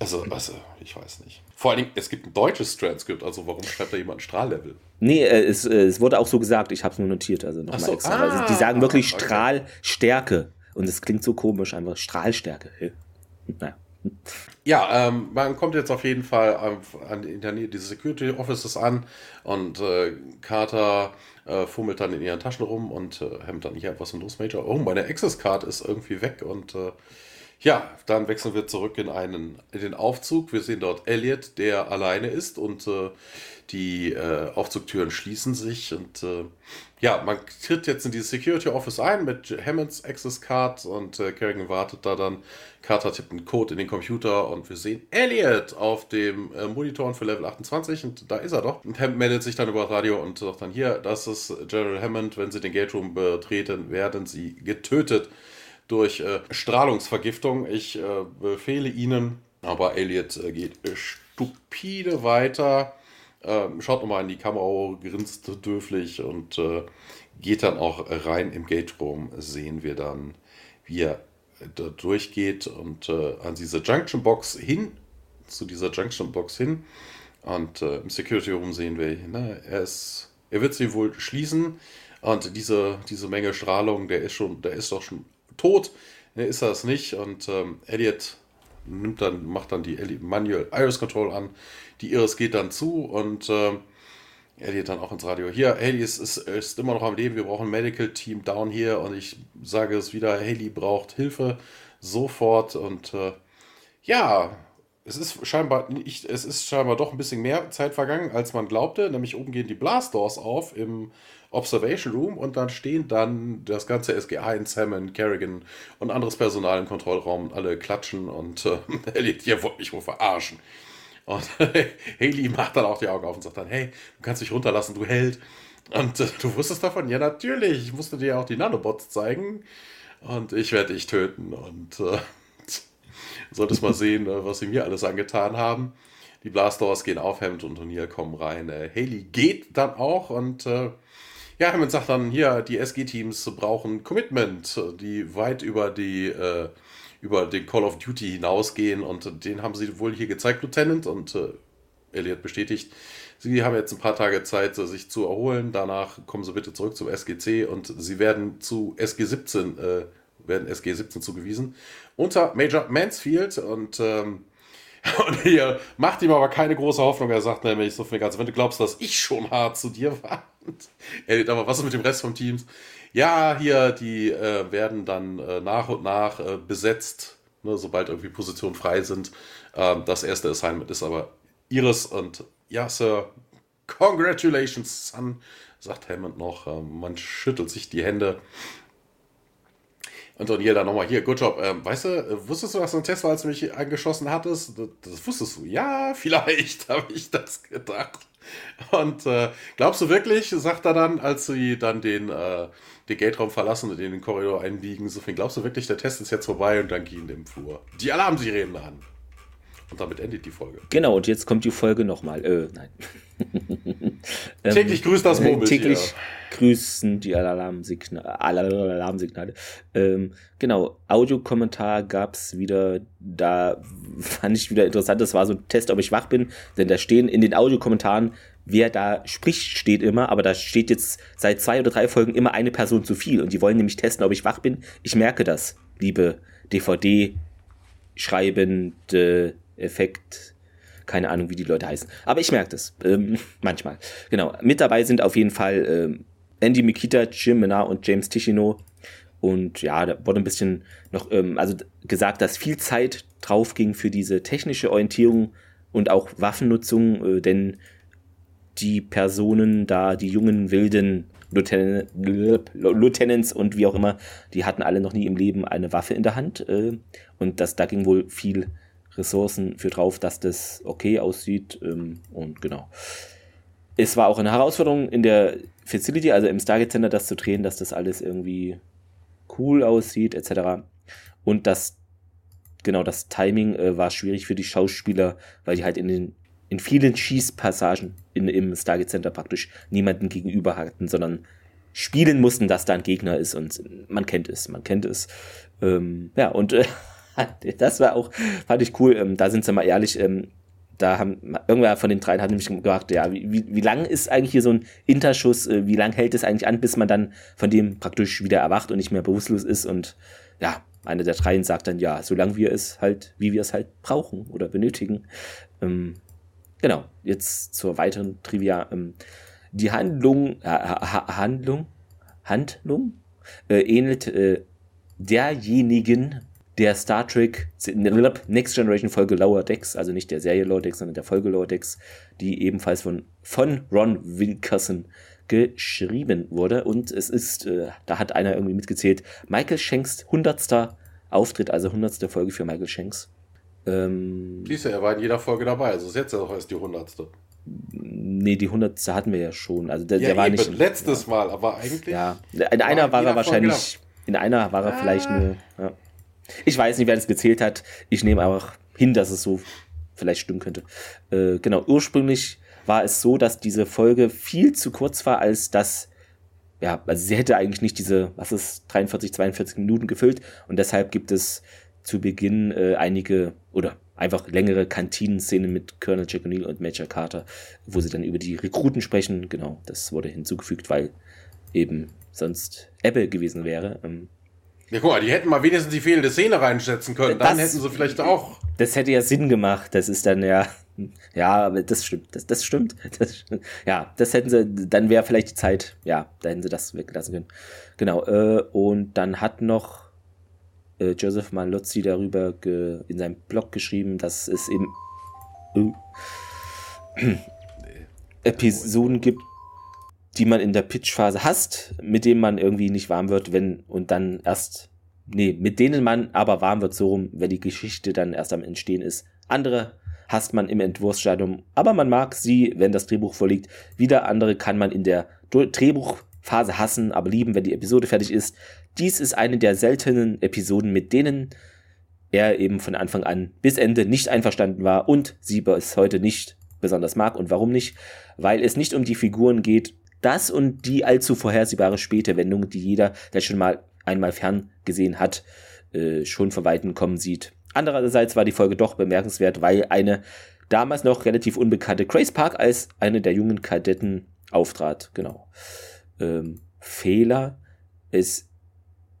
Also, also, ich weiß nicht. Vor allen Dingen, es gibt ein deutsches Transkript, also warum schreibt da jemand Strahllevel? Nee, es, es wurde auch so gesagt, ich habe es nur notiert, also nochmal so, extra. Ah, also die sagen wirklich okay. Strahlstärke und es klingt so komisch, einfach Strahlstärke. Naja. Ja, ähm, man kommt jetzt auf jeden Fall an, an, in der Nähe dieses Security Offices an und äh, Carter äh, fummelt dann in ihren Taschen rum und äh, hemmt dann hier, was ist los, Major? Oh, meine Access Card ist irgendwie weg und äh, ja, dann wechseln wir zurück in einen in den Aufzug. Wir sehen dort Elliot, der alleine ist und äh, die äh, Aufzugtüren schließen sich. Und äh, ja, man tritt jetzt in dieses Security Office ein mit Hammonds Access Card und äh, Kerrigan wartet da dann. Carter tippt einen Code in den Computer und wir sehen Elliot auf dem äh, Monitor für Level achtundzwanzig und da ist er doch. Und Hammond meldet sich dann über das Radio und sagt dann hier, das ist General Hammond, wenn Sie den Gate Room betreten, werden Sie getötet. Durch äh, Strahlungsvergiftung. Ich äh, befehle Ihnen, aber Elliot äh, geht äh, stupide weiter. ähm, schaut nochmal in die Kamera, grinst dürflich und äh, geht dann auch rein. Im Gate Room sehen wir dann, wie er da durchgeht und äh, an diese Junction Box hin, zu dieser Junction Box hin. Und äh, im Security Room sehen wir, ne, er, ist, er wird sie wohl schließen. Und diese, diese Menge Strahlung, der ist schon, der ist doch schon tot. Ne, ist das nicht. Und ähm, Elliot nimmt dann, macht dann die Manual Iris Control an. Die Iris geht dann zu und ähm, Elliot dann auch ins Radio. Hier, Haley ist, ist, ist immer noch am Leben. Wir brauchen ein Medical Team down here. Und ich sage es wieder, Haley braucht Hilfe sofort. Und äh, ja, es ist scheinbar nicht, es ist scheinbar doch ein bisschen mehr Zeit vergangen, als man glaubte. Nämlich oben gehen die Blast Doors auf im Observation Room und dann stehen dann das ganze S G eins, in Salmon, Kerrigan und anderes Personal im Kontrollraum. Alle klatschen und äh, Elliot, ihr wollt mich wohl verarschen. Und äh, Haley macht dann auch die Augen auf und sagt dann, hey, du kannst dich runterlassen, du Held. Und äh, du wusstest davon? Ja, natürlich. Ich musste dir auch die Nanobots zeigen und ich werde dich töten. Und äh, solltest mal sehen, was sie mir alles angetan haben. Die Blastdoors gehen auf, Hammond und O'Neill kommen rein. Äh, Haley geht dann auch und äh, ja, Hammond sagt dann, hier, die S G-Teams brauchen Commitment, die weit über, die, äh, über den Call of Duty hinausgehen. Und den haben sie wohl hier gezeigt, Lieutenant. Und äh, Elliot bestätigt, sie haben jetzt ein paar Tage Zeit, sich zu erholen. Danach kommen sie bitte zurück zum S G C und sie werden zu S G siebzehn, äh, werden S G siebzehn zugewiesen, unter Major Mansfield. Und... Ähm, Und hier macht ihm aber keine große Hoffnung. Er sagt nämlich so viel ganz, wenn du glaubst, dass ich schon hart zu dir war. Er aber, was ist mit dem Rest vom Teams? Ja, hier, die äh, werden dann äh, nach und nach äh, besetzt, ne, sobald irgendwie Positionen frei sind. Ähm, das erste Assignment ist aber ihres. Und ja, Sir, congratulations, Son, sagt Hammond noch. Äh, man schüttelt sich die Hände. Und O'Neill dann nochmal, hier, good job. Ähm, weißt du, wusstest du, dass du einen Test war, als du mich angeschossen hattest? Das, das wusstest du. Ja, vielleicht habe ich das gedacht. Und äh, glaubst du wirklich, sagt er dann, als sie dann den, äh, den Gate-Raum verlassen und in den Korridor einbiegen, so viel, glaubst du wirklich, der Test ist jetzt vorbei? Und dann gehen im Flur die Alarmsirenen an. Und damit endet die Folge. Genau, und jetzt kommt die Folge nochmal. Äh, nein. Täglich ähm, grüßt das Murmeltier. Täglich grüßen die Alarmsignale. Alarmsignale. Ähm, genau, Audiokommentar gab es wieder. Da fand ich wieder interessant. Das war so ein Test, ob ich wach bin. Denn da stehen in den Audiokommentaren, wer da spricht, steht immer. Aber da steht jetzt seit zwei oder drei Folgen immer eine Person zu viel. Und die wollen nämlich testen, ob ich wach bin. Ich merke das, liebe D V D-schreibende Effekt, keine Ahnung, wie die Leute heißen. Aber ich merke das, ähm, manchmal. Genau, mit dabei sind auf jeden Fall ähm, Andy Mikita, Jim Menard und James Tichino. Und ja, da wurde ein bisschen noch ähm, also gesagt, dass viel Zeit drauf ging für diese technische Orientierung und auch Waffennutzung, äh, denn die Personen da, die jungen, wilden Lieutenant, Lieutenants und wie auch immer, die hatten alle noch nie im Leben eine Waffe in der Hand. Äh, und das, da ging wohl viel Ressourcen für drauf, dass das okay aussieht, ähm, und genau. Es war auch eine Herausforderung in der Facility, also im Stargate Center, das zu drehen, dass das alles irgendwie cool aussieht, et cetera. Und das, genau, das Timing äh, war schwierig für die Schauspieler, weil die halt in den in vielen Schießpassagen in, im Stargate Center praktisch niemanden gegenüber hatten, sondern spielen mussten, dass da ein Gegner ist und man kennt es, man kennt es. Ähm, ja, und äh, das war auch, fand ich cool, ähm, da sind sie mal ehrlich, ähm, da haben, irgendwer von den dreien hat nämlich gedacht, ja, wie, wie, wie lang ist eigentlich hier so ein Interschuss, äh, wie lang hält es eigentlich an, bis man dann von dem praktisch wieder erwacht und nicht mehr bewusstlos ist, und ja, einer der dreien sagt dann, ja, solange wir es halt, wie wir es halt brauchen oder benötigen. Ähm, genau, jetzt zur weiteren Trivia. Ähm, die Handlung, äh, Handlung, Handlung äh, ähnelt äh, derjenigen der Star Trek Next Generation Folge Lower Decks, also nicht der Serie Lower Decks, sondern der Folge Lower Decks, die ebenfalls von, von Ron Wilkinson geschrieben wurde. Und es ist, äh, da hat einer irgendwie mitgezählt, Michael Shanks hundertster Auftritt, also hundertste Folge für Michael Shanks. Ähm, Siehst du, er war in jeder Folge dabei, also ist jetzt ja auch erst die hundertste. Nee, die hundertste hatten wir ja schon. Also der, ja, der war eben nicht letztes ja. Mal, aber eigentlich... Ja, in einer war er wahrscheinlich, in einer war er ah. vielleicht nur... Ja. Ich weiß nicht, wer das gezählt hat. Ich nehme einfach hin, dass es so vielleicht stimmen könnte. Äh, genau, ursprünglich war es so, dass diese Folge viel zu kurz war, als dass, ja, also sie hätte eigentlich nicht diese, was ist, dreiundvierzig, zweiundvierzig Minuten gefüllt, und deshalb gibt es zu Beginn äh, einige oder einfach längere Kantinen-Szenen mit Colonel Jack O'Neill und Major Carter, wo sie dann über die Rekruten sprechen. Genau, das wurde hinzugefügt, weil eben sonst Apple gewesen wäre. Ähm, ja, guck mal, die hätten mal wenigstens die fehlende Szene reinsetzen können. Dann das, hätten sie vielleicht auch... Das hätte ja Sinn gemacht. Das ist dann ja... Ja, aber das stimmt. Das, das stimmt. Das, ja, das hätten sie... Dann wäre vielleicht die Zeit... Ja, da hätten sie das weglassen können. Genau. Äh, und dann hat noch äh, Joseph Mallozzi darüber ge, in seinem Blog geschrieben, dass es eben äh, Episoden gibt, die man in der Pitch-Phase hasst, mit denen man irgendwie nicht warm wird, wenn und dann erst, nee, mit denen man aber warm wird, so rum, wenn die Geschichte dann erst am Entstehen ist. Andere hasst man im Entwurfsstadium, aber man mag sie, wenn das Drehbuch vorliegt. Wieder andere kann man in der Drehbuchphase hassen, aber lieben, wenn die Episode fertig ist. Dies ist eine der seltenen Episoden, mit denen er eben von Anfang an bis Ende nicht einverstanden war und sie bis heute nicht besonders mag. Und warum nicht? Weil es nicht um die Figuren geht, das und die allzu vorhersehbare späte Wendung, die jeder, der schon mal einmal fern gesehen hat, äh, schon von Weitem kommen sieht. Andererseits war die Folge doch bemerkenswert, weil eine damals noch relativ unbekannte Grace Park als eine der jungen Kadetten auftrat. Genau. Ähm, Fehler. Es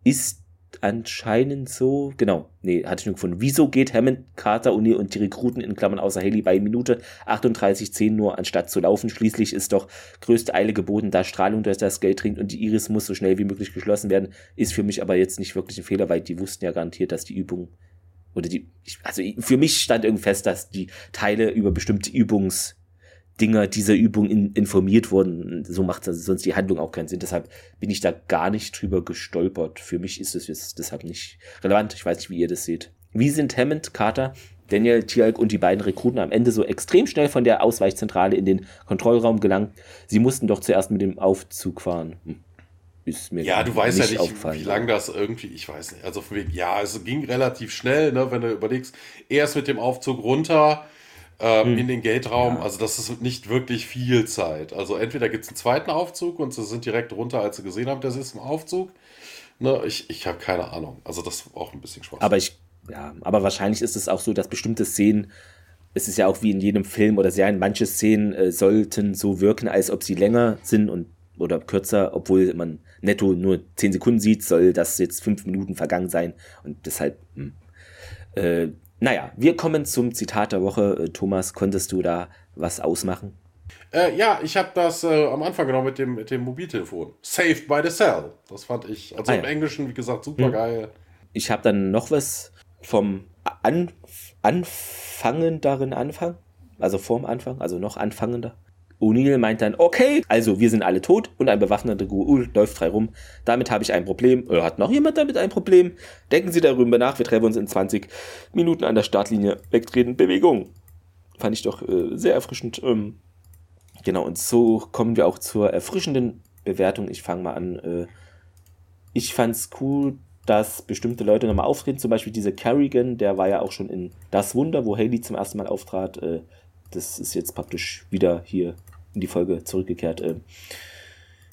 ist anscheinend so, genau, nee, hatte ich nur gefunden. Wieso geht Hammond, Carter, O'Neill und die Rekruten in Klammern außer Haley bei Minute achtunddreißig Komma zehn nur anstatt zu laufen? Schließlich ist doch größte Eile geboten, da Strahlung durch das Geld dringt und die Iris muss so schnell wie möglich geschlossen werden. Ist für mich aber jetzt nicht wirklich ein Fehler, weil die wussten ja garantiert, dass die Übung oder die, also für mich stand irgendwie fest, dass die Teile über bestimmte Übungsdinger dieser Übung in, informiert wurden. So macht also sonst die Handlung auch keinen Sinn. Deshalb bin ich da gar nicht drüber gestolpert. Für mich ist es jetzt deshalb nicht relevant. Ich weiß nicht, wie ihr das seht. Wie sind Hammond, Carter, Daniel Tialk und die beiden Rekruten am Ende so extrem schnell von der Ausweichzentrale in den Kontrollraum gelangt? Sie mussten doch zuerst mit dem Aufzug fahren. Hm. Ist mir ja, du weißt nicht ja nicht, wie lange das irgendwie, ich weiß nicht. Also von wegen, ja, es ging relativ schnell, ne, wenn du überlegst, erst mit dem Aufzug runter ähm, hm. in den Gate-Raum. Ja. Also das ist nicht wirklich viel Zeit. Also entweder gibt es einen zweiten Aufzug und sie sind direkt runter, als sie gesehen haben, das ist ein Aufzug. Ne, ich ich habe keine Ahnung. Also das war auch ein bisschen Spaß. Aber ich, ja, aber wahrscheinlich ist es auch so, dass bestimmte Szenen, es ist ja auch wie in jedem Film oder Serien, manche Szenen äh, sollten so wirken, als ob sie länger sind und oder kürzer, obwohl man netto nur zehn Sekunden sieht, soll das jetzt fünf Minuten vergangen sein und deshalb, hm. äh, naja, wir kommen zum Zitat der Woche. Thomas, konntest du da was ausmachen? Äh, ja, ich habe das äh, am Anfang genommen mit dem, mit dem Mobiltelefon. Saved by the Cell. Das fand ich, also ah, im ja. Englischen, wie gesagt, super geil. Hm. Ich habe dann noch was vom An- Anfangen darin Anfang, also vorm Anfang, also noch anfangender. O'Neill meint dann, okay, also wir sind alle tot und ein bewaffneter G U läuft frei rum. Damit habe ich ein Problem. Oder hat noch jemand damit ein Problem? Denken Sie darüber nach, wir treffen uns in zwanzig Minuten an der Startlinie. Wegtreten, Bewegung. Fand ich doch äh, sehr erfrischend. Ähm, genau, und so kommen wir auch zur erfrischenden Bewertung. Ich fange mal an. Äh, ich fand's cool, dass bestimmte Leute nochmal auftreten. Zum Beispiel diese Kerrigan, der war ja auch schon in Das Wunder, wo Haley zum ersten Mal auftrat. Äh, das ist jetzt praktisch wieder hier in die Folge zurückgekehrt.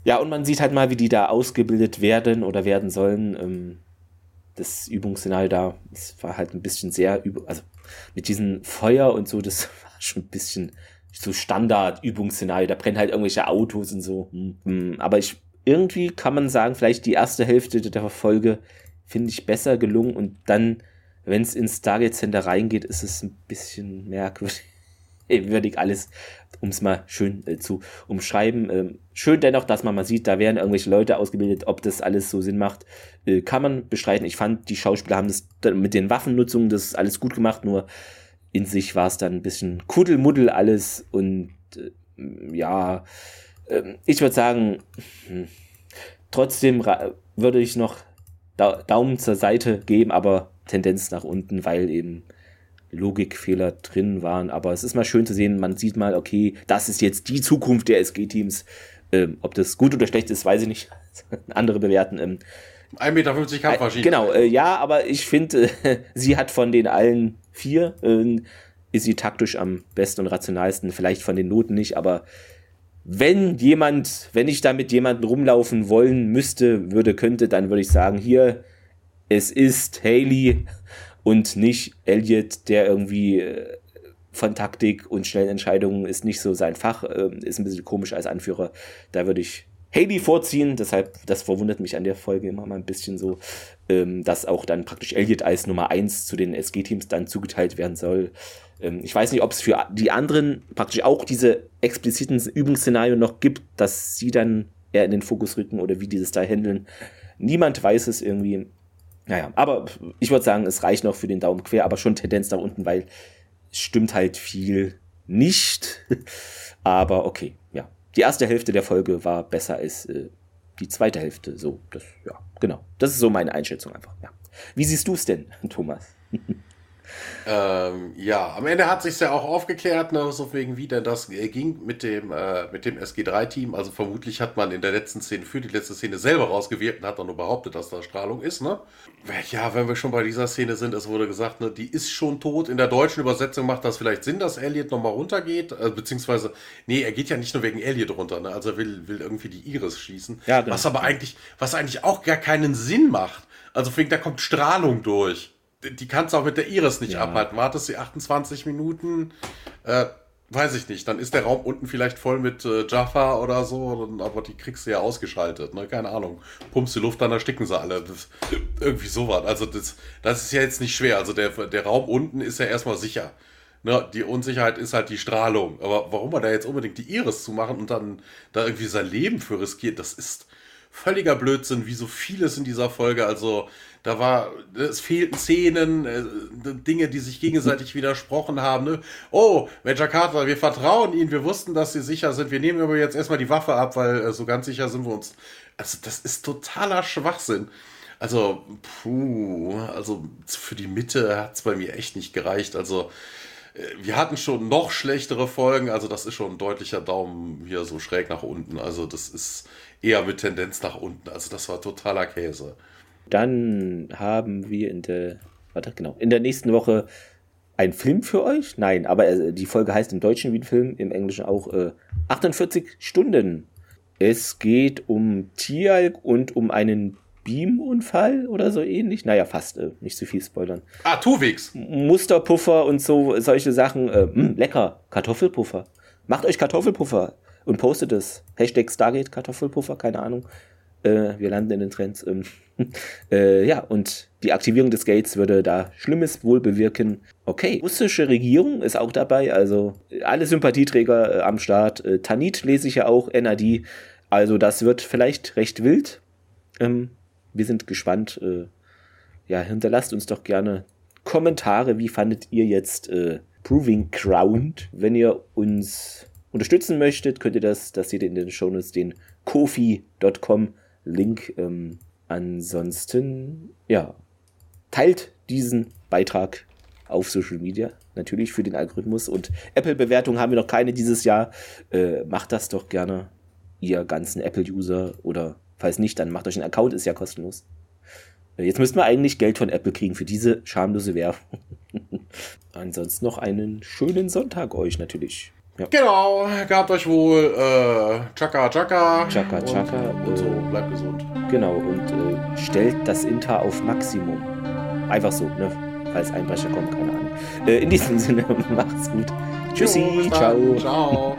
Ja, und man sieht halt mal, wie die da ausgebildet werden oder werden sollen. Das Übungsszenario da, das war halt ein bisschen sehr, also mit diesem Feuer und so, das war schon ein bisschen so Standard-Übungsszenario. Da brennen halt irgendwelche Autos und so. Aber ich, irgendwie kann man sagen, vielleicht die erste Hälfte der Folge finde ich besser gelungen und dann, wenn es ins Stargate Center reingeht, ist es ein bisschen merkwürdig. Würdig alles, um es mal schön äh, zu umschreiben. Ähm, schön dennoch, dass man mal sieht, da werden irgendwelche Leute ausgebildet, ob das alles so Sinn macht, äh, kann man bestreiten. Ich fand, die Schauspieler haben das mit den Waffennutzungen, das ist alles gut gemacht, nur in sich war es dann ein bisschen Kuddelmuddel alles und äh, ja, äh, ich würde sagen, hm, trotzdem ra- würde ich noch da- Daumen zur Seite geben, aber Tendenz nach unten, weil eben Logikfehler drin waren, aber es ist mal schön zu sehen, man sieht mal, okay, das ist jetzt die Zukunft der S G-Teams. Ähm, ob das gut oder schlecht ist, weiß ich nicht. Andere bewerten. Ähm, ein Meter fünfzig Kampfmaschine. Äh, genau, äh, ja, aber ich finde, äh, sie hat von den allen vier äh, ist sie taktisch am besten und rationalsten. Vielleicht von den Noten nicht, aber wenn jemand, wenn ich da mit jemandem rumlaufen wollen müsste, würde, könnte, dann würde ich sagen, hier, es ist Hayley und nicht Elliot, der irgendwie von Taktik und schnellen Entscheidungen ist nicht so sein Fach, ist ein bisschen komisch als Anführer. Da würde ich Hayley vorziehen, deshalb, das verwundert mich an der Folge immer mal ein bisschen so, dass auch dann praktisch Elliot als Nummer eins zu den S G-Teams dann zugeteilt werden soll. Ich weiß nicht, ob es für die anderen praktisch auch diese expliziten Übungsszenarien noch gibt, dass sie dann eher in den Fokus rücken oder wie dieses da handeln. Niemand weiß es irgendwie. Naja, aber ich würde sagen, es reicht noch für den Daumen quer, aber schon Tendenz nach unten, weil es stimmt halt viel nicht. Aber okay, ja. Die erste Hälfte der Folge war besser als äh, die zweite Hälfte. So, das, ja, genau. Das ist so meine Einschätzung einfach. Ja. Wie siehst du es denn, Thomas? Ähm, ja, am Ende hat sich ja auch aufgeklärt, ne, so wegen wie denn das ging mit dem, äh, mit dem S G drei Team. Also vermutlich hat man in der letzten Szene für die letzte Szene selber rausgewirkt und hat dann nur behauptet, dass da Strahlung ist, ne? Ja, wenn wir schon bei dieser Szene sind, es wurde gesagt, ne, die ist schon tot. In der deutschen Übersetzung macht das vielleicht Sinn, dass Elliot nochmal runtergeht, äh, beziehungsweise, nee, er geht ja nicht nur wegen Elliot runter, ne? Also er will, will irgendwie die Iris schießen, ja, was aber eigentlich, was eigentlich auch gar keinen Sinn macht. Also da kommt Strahlung durch. Die kannst du auch mit der Iris nicht ja. abhalten. Wartest du achtundzwanzig Minuten? Äh, weiß ich nicht. Dann ist der Raum unten vielleicht voll mit äh, Jaffa oder so. Dann, aber die kriegst du ja ausgeschaltet. Ne? Keine Ahnung. Pumpst die Luft, dann ersticken sie alle. Das, irgendwie sowas. Also das, das ist ja jetzt nicht schwer. Also der, der Raum unten ist ja erstmal sicher. Ne? Die Unsicherheit ist halt die Strahlung. Aber warum man da jetzt unbedingt die Iris zu machen und dann da irgendwie sein Leben für riskiert, das ist völliger Blödsinn, wie so vieles in dieser Folge. Also da war, es fehlten Szenen, äh, Dinge, die sich gegenseitig widersprochen haben. Ne? Oh, Major Carter, wir vertrauen ihnen, wir wussten, dass sie sicher sind. Wir nehmen aber jetzt erstmal die Waffe ab, weil äh, so ganz sicher sind wir uns. Also das ist totaler Schwachsinn. Also, puh, also für die Mitte hat es bei mir echt nicht gereicht. Also äh, wir hatten schon noch schlechtere Folgen. Also das ist schon ein deutlicher Daumen hier so schräg nach unten. Also das ist eher mit Tendenz nach unten. Also das war totaler Käse. Dann haben wir in der, warte, genau, in der nächsten Woche einen Film für euch. Nein, aber die Folge heißt im Deutschen wie ein Film, im Englischen auch äh, achtundvierzig Stunden. Es geht um Tialk und um einen Beamunfall oder so ähnlich. Naja, fast. Äh, nicht zu viel spoilern. Ah, Tuwix. Musterpuffer und so solche Sachen. Äh, mh, lecker. Kartoffelpuffer. Macht euch Kartoffelpuffer und postet es. Hashtag Stargate Kartoffelpuffer, keine Ahnung. Äh, wir landen in den Trends. Ähm, äh, ja, und die Aktivierung des Gates würde da Schlimmes wohl bewirken. Okay, russische Regierung ist auch dabei, also alle Sympathieträger äh, am Start. Äh, Tanit lese ich ja auch, N A D. Also das wird vielleicht recht wild. Ähm, wir sind gespannt. Äh, ja, hinterlasst uns doch gerne Kommentare. Wie fandet ihr jetzt äh, Proving Ground? Wenn ihr uns unterstützen möchtet, könnt ihr das, das seht ihr in den Shownotes, den ko-fi Punkt com Link. Ähm, ansonsten, ja, teilt diesen Beitrag auf Social Media, natürlich für den Algorithmus, und Apple-Bewertungen haben wir noch keine dieses Jahr. Äh, macht das doch gerne, ihr ganzen Apple-User, oder falls nicht, dann macht euch einen Account, ist ja kostenlos. Äh, jetzt müssten wir eigentlich Geld von Apple kriegen für diese schamlose Werbung. Ansonsten noch einen schönen Sonntag euch natürlich. Ja. Genau, gehabt euch wohl, äh, Chaka Chaka. Chaka Chaka. Und, und so, bleibt gesund. Genau, und äh, stellt das Inter auf Maximum. Einfach so, ne? Falls Einbrecher kommen, keine Ahnung. Äh, in diesem Sinne, macht's gut. Tschüssi, jo, ciao. Ciao.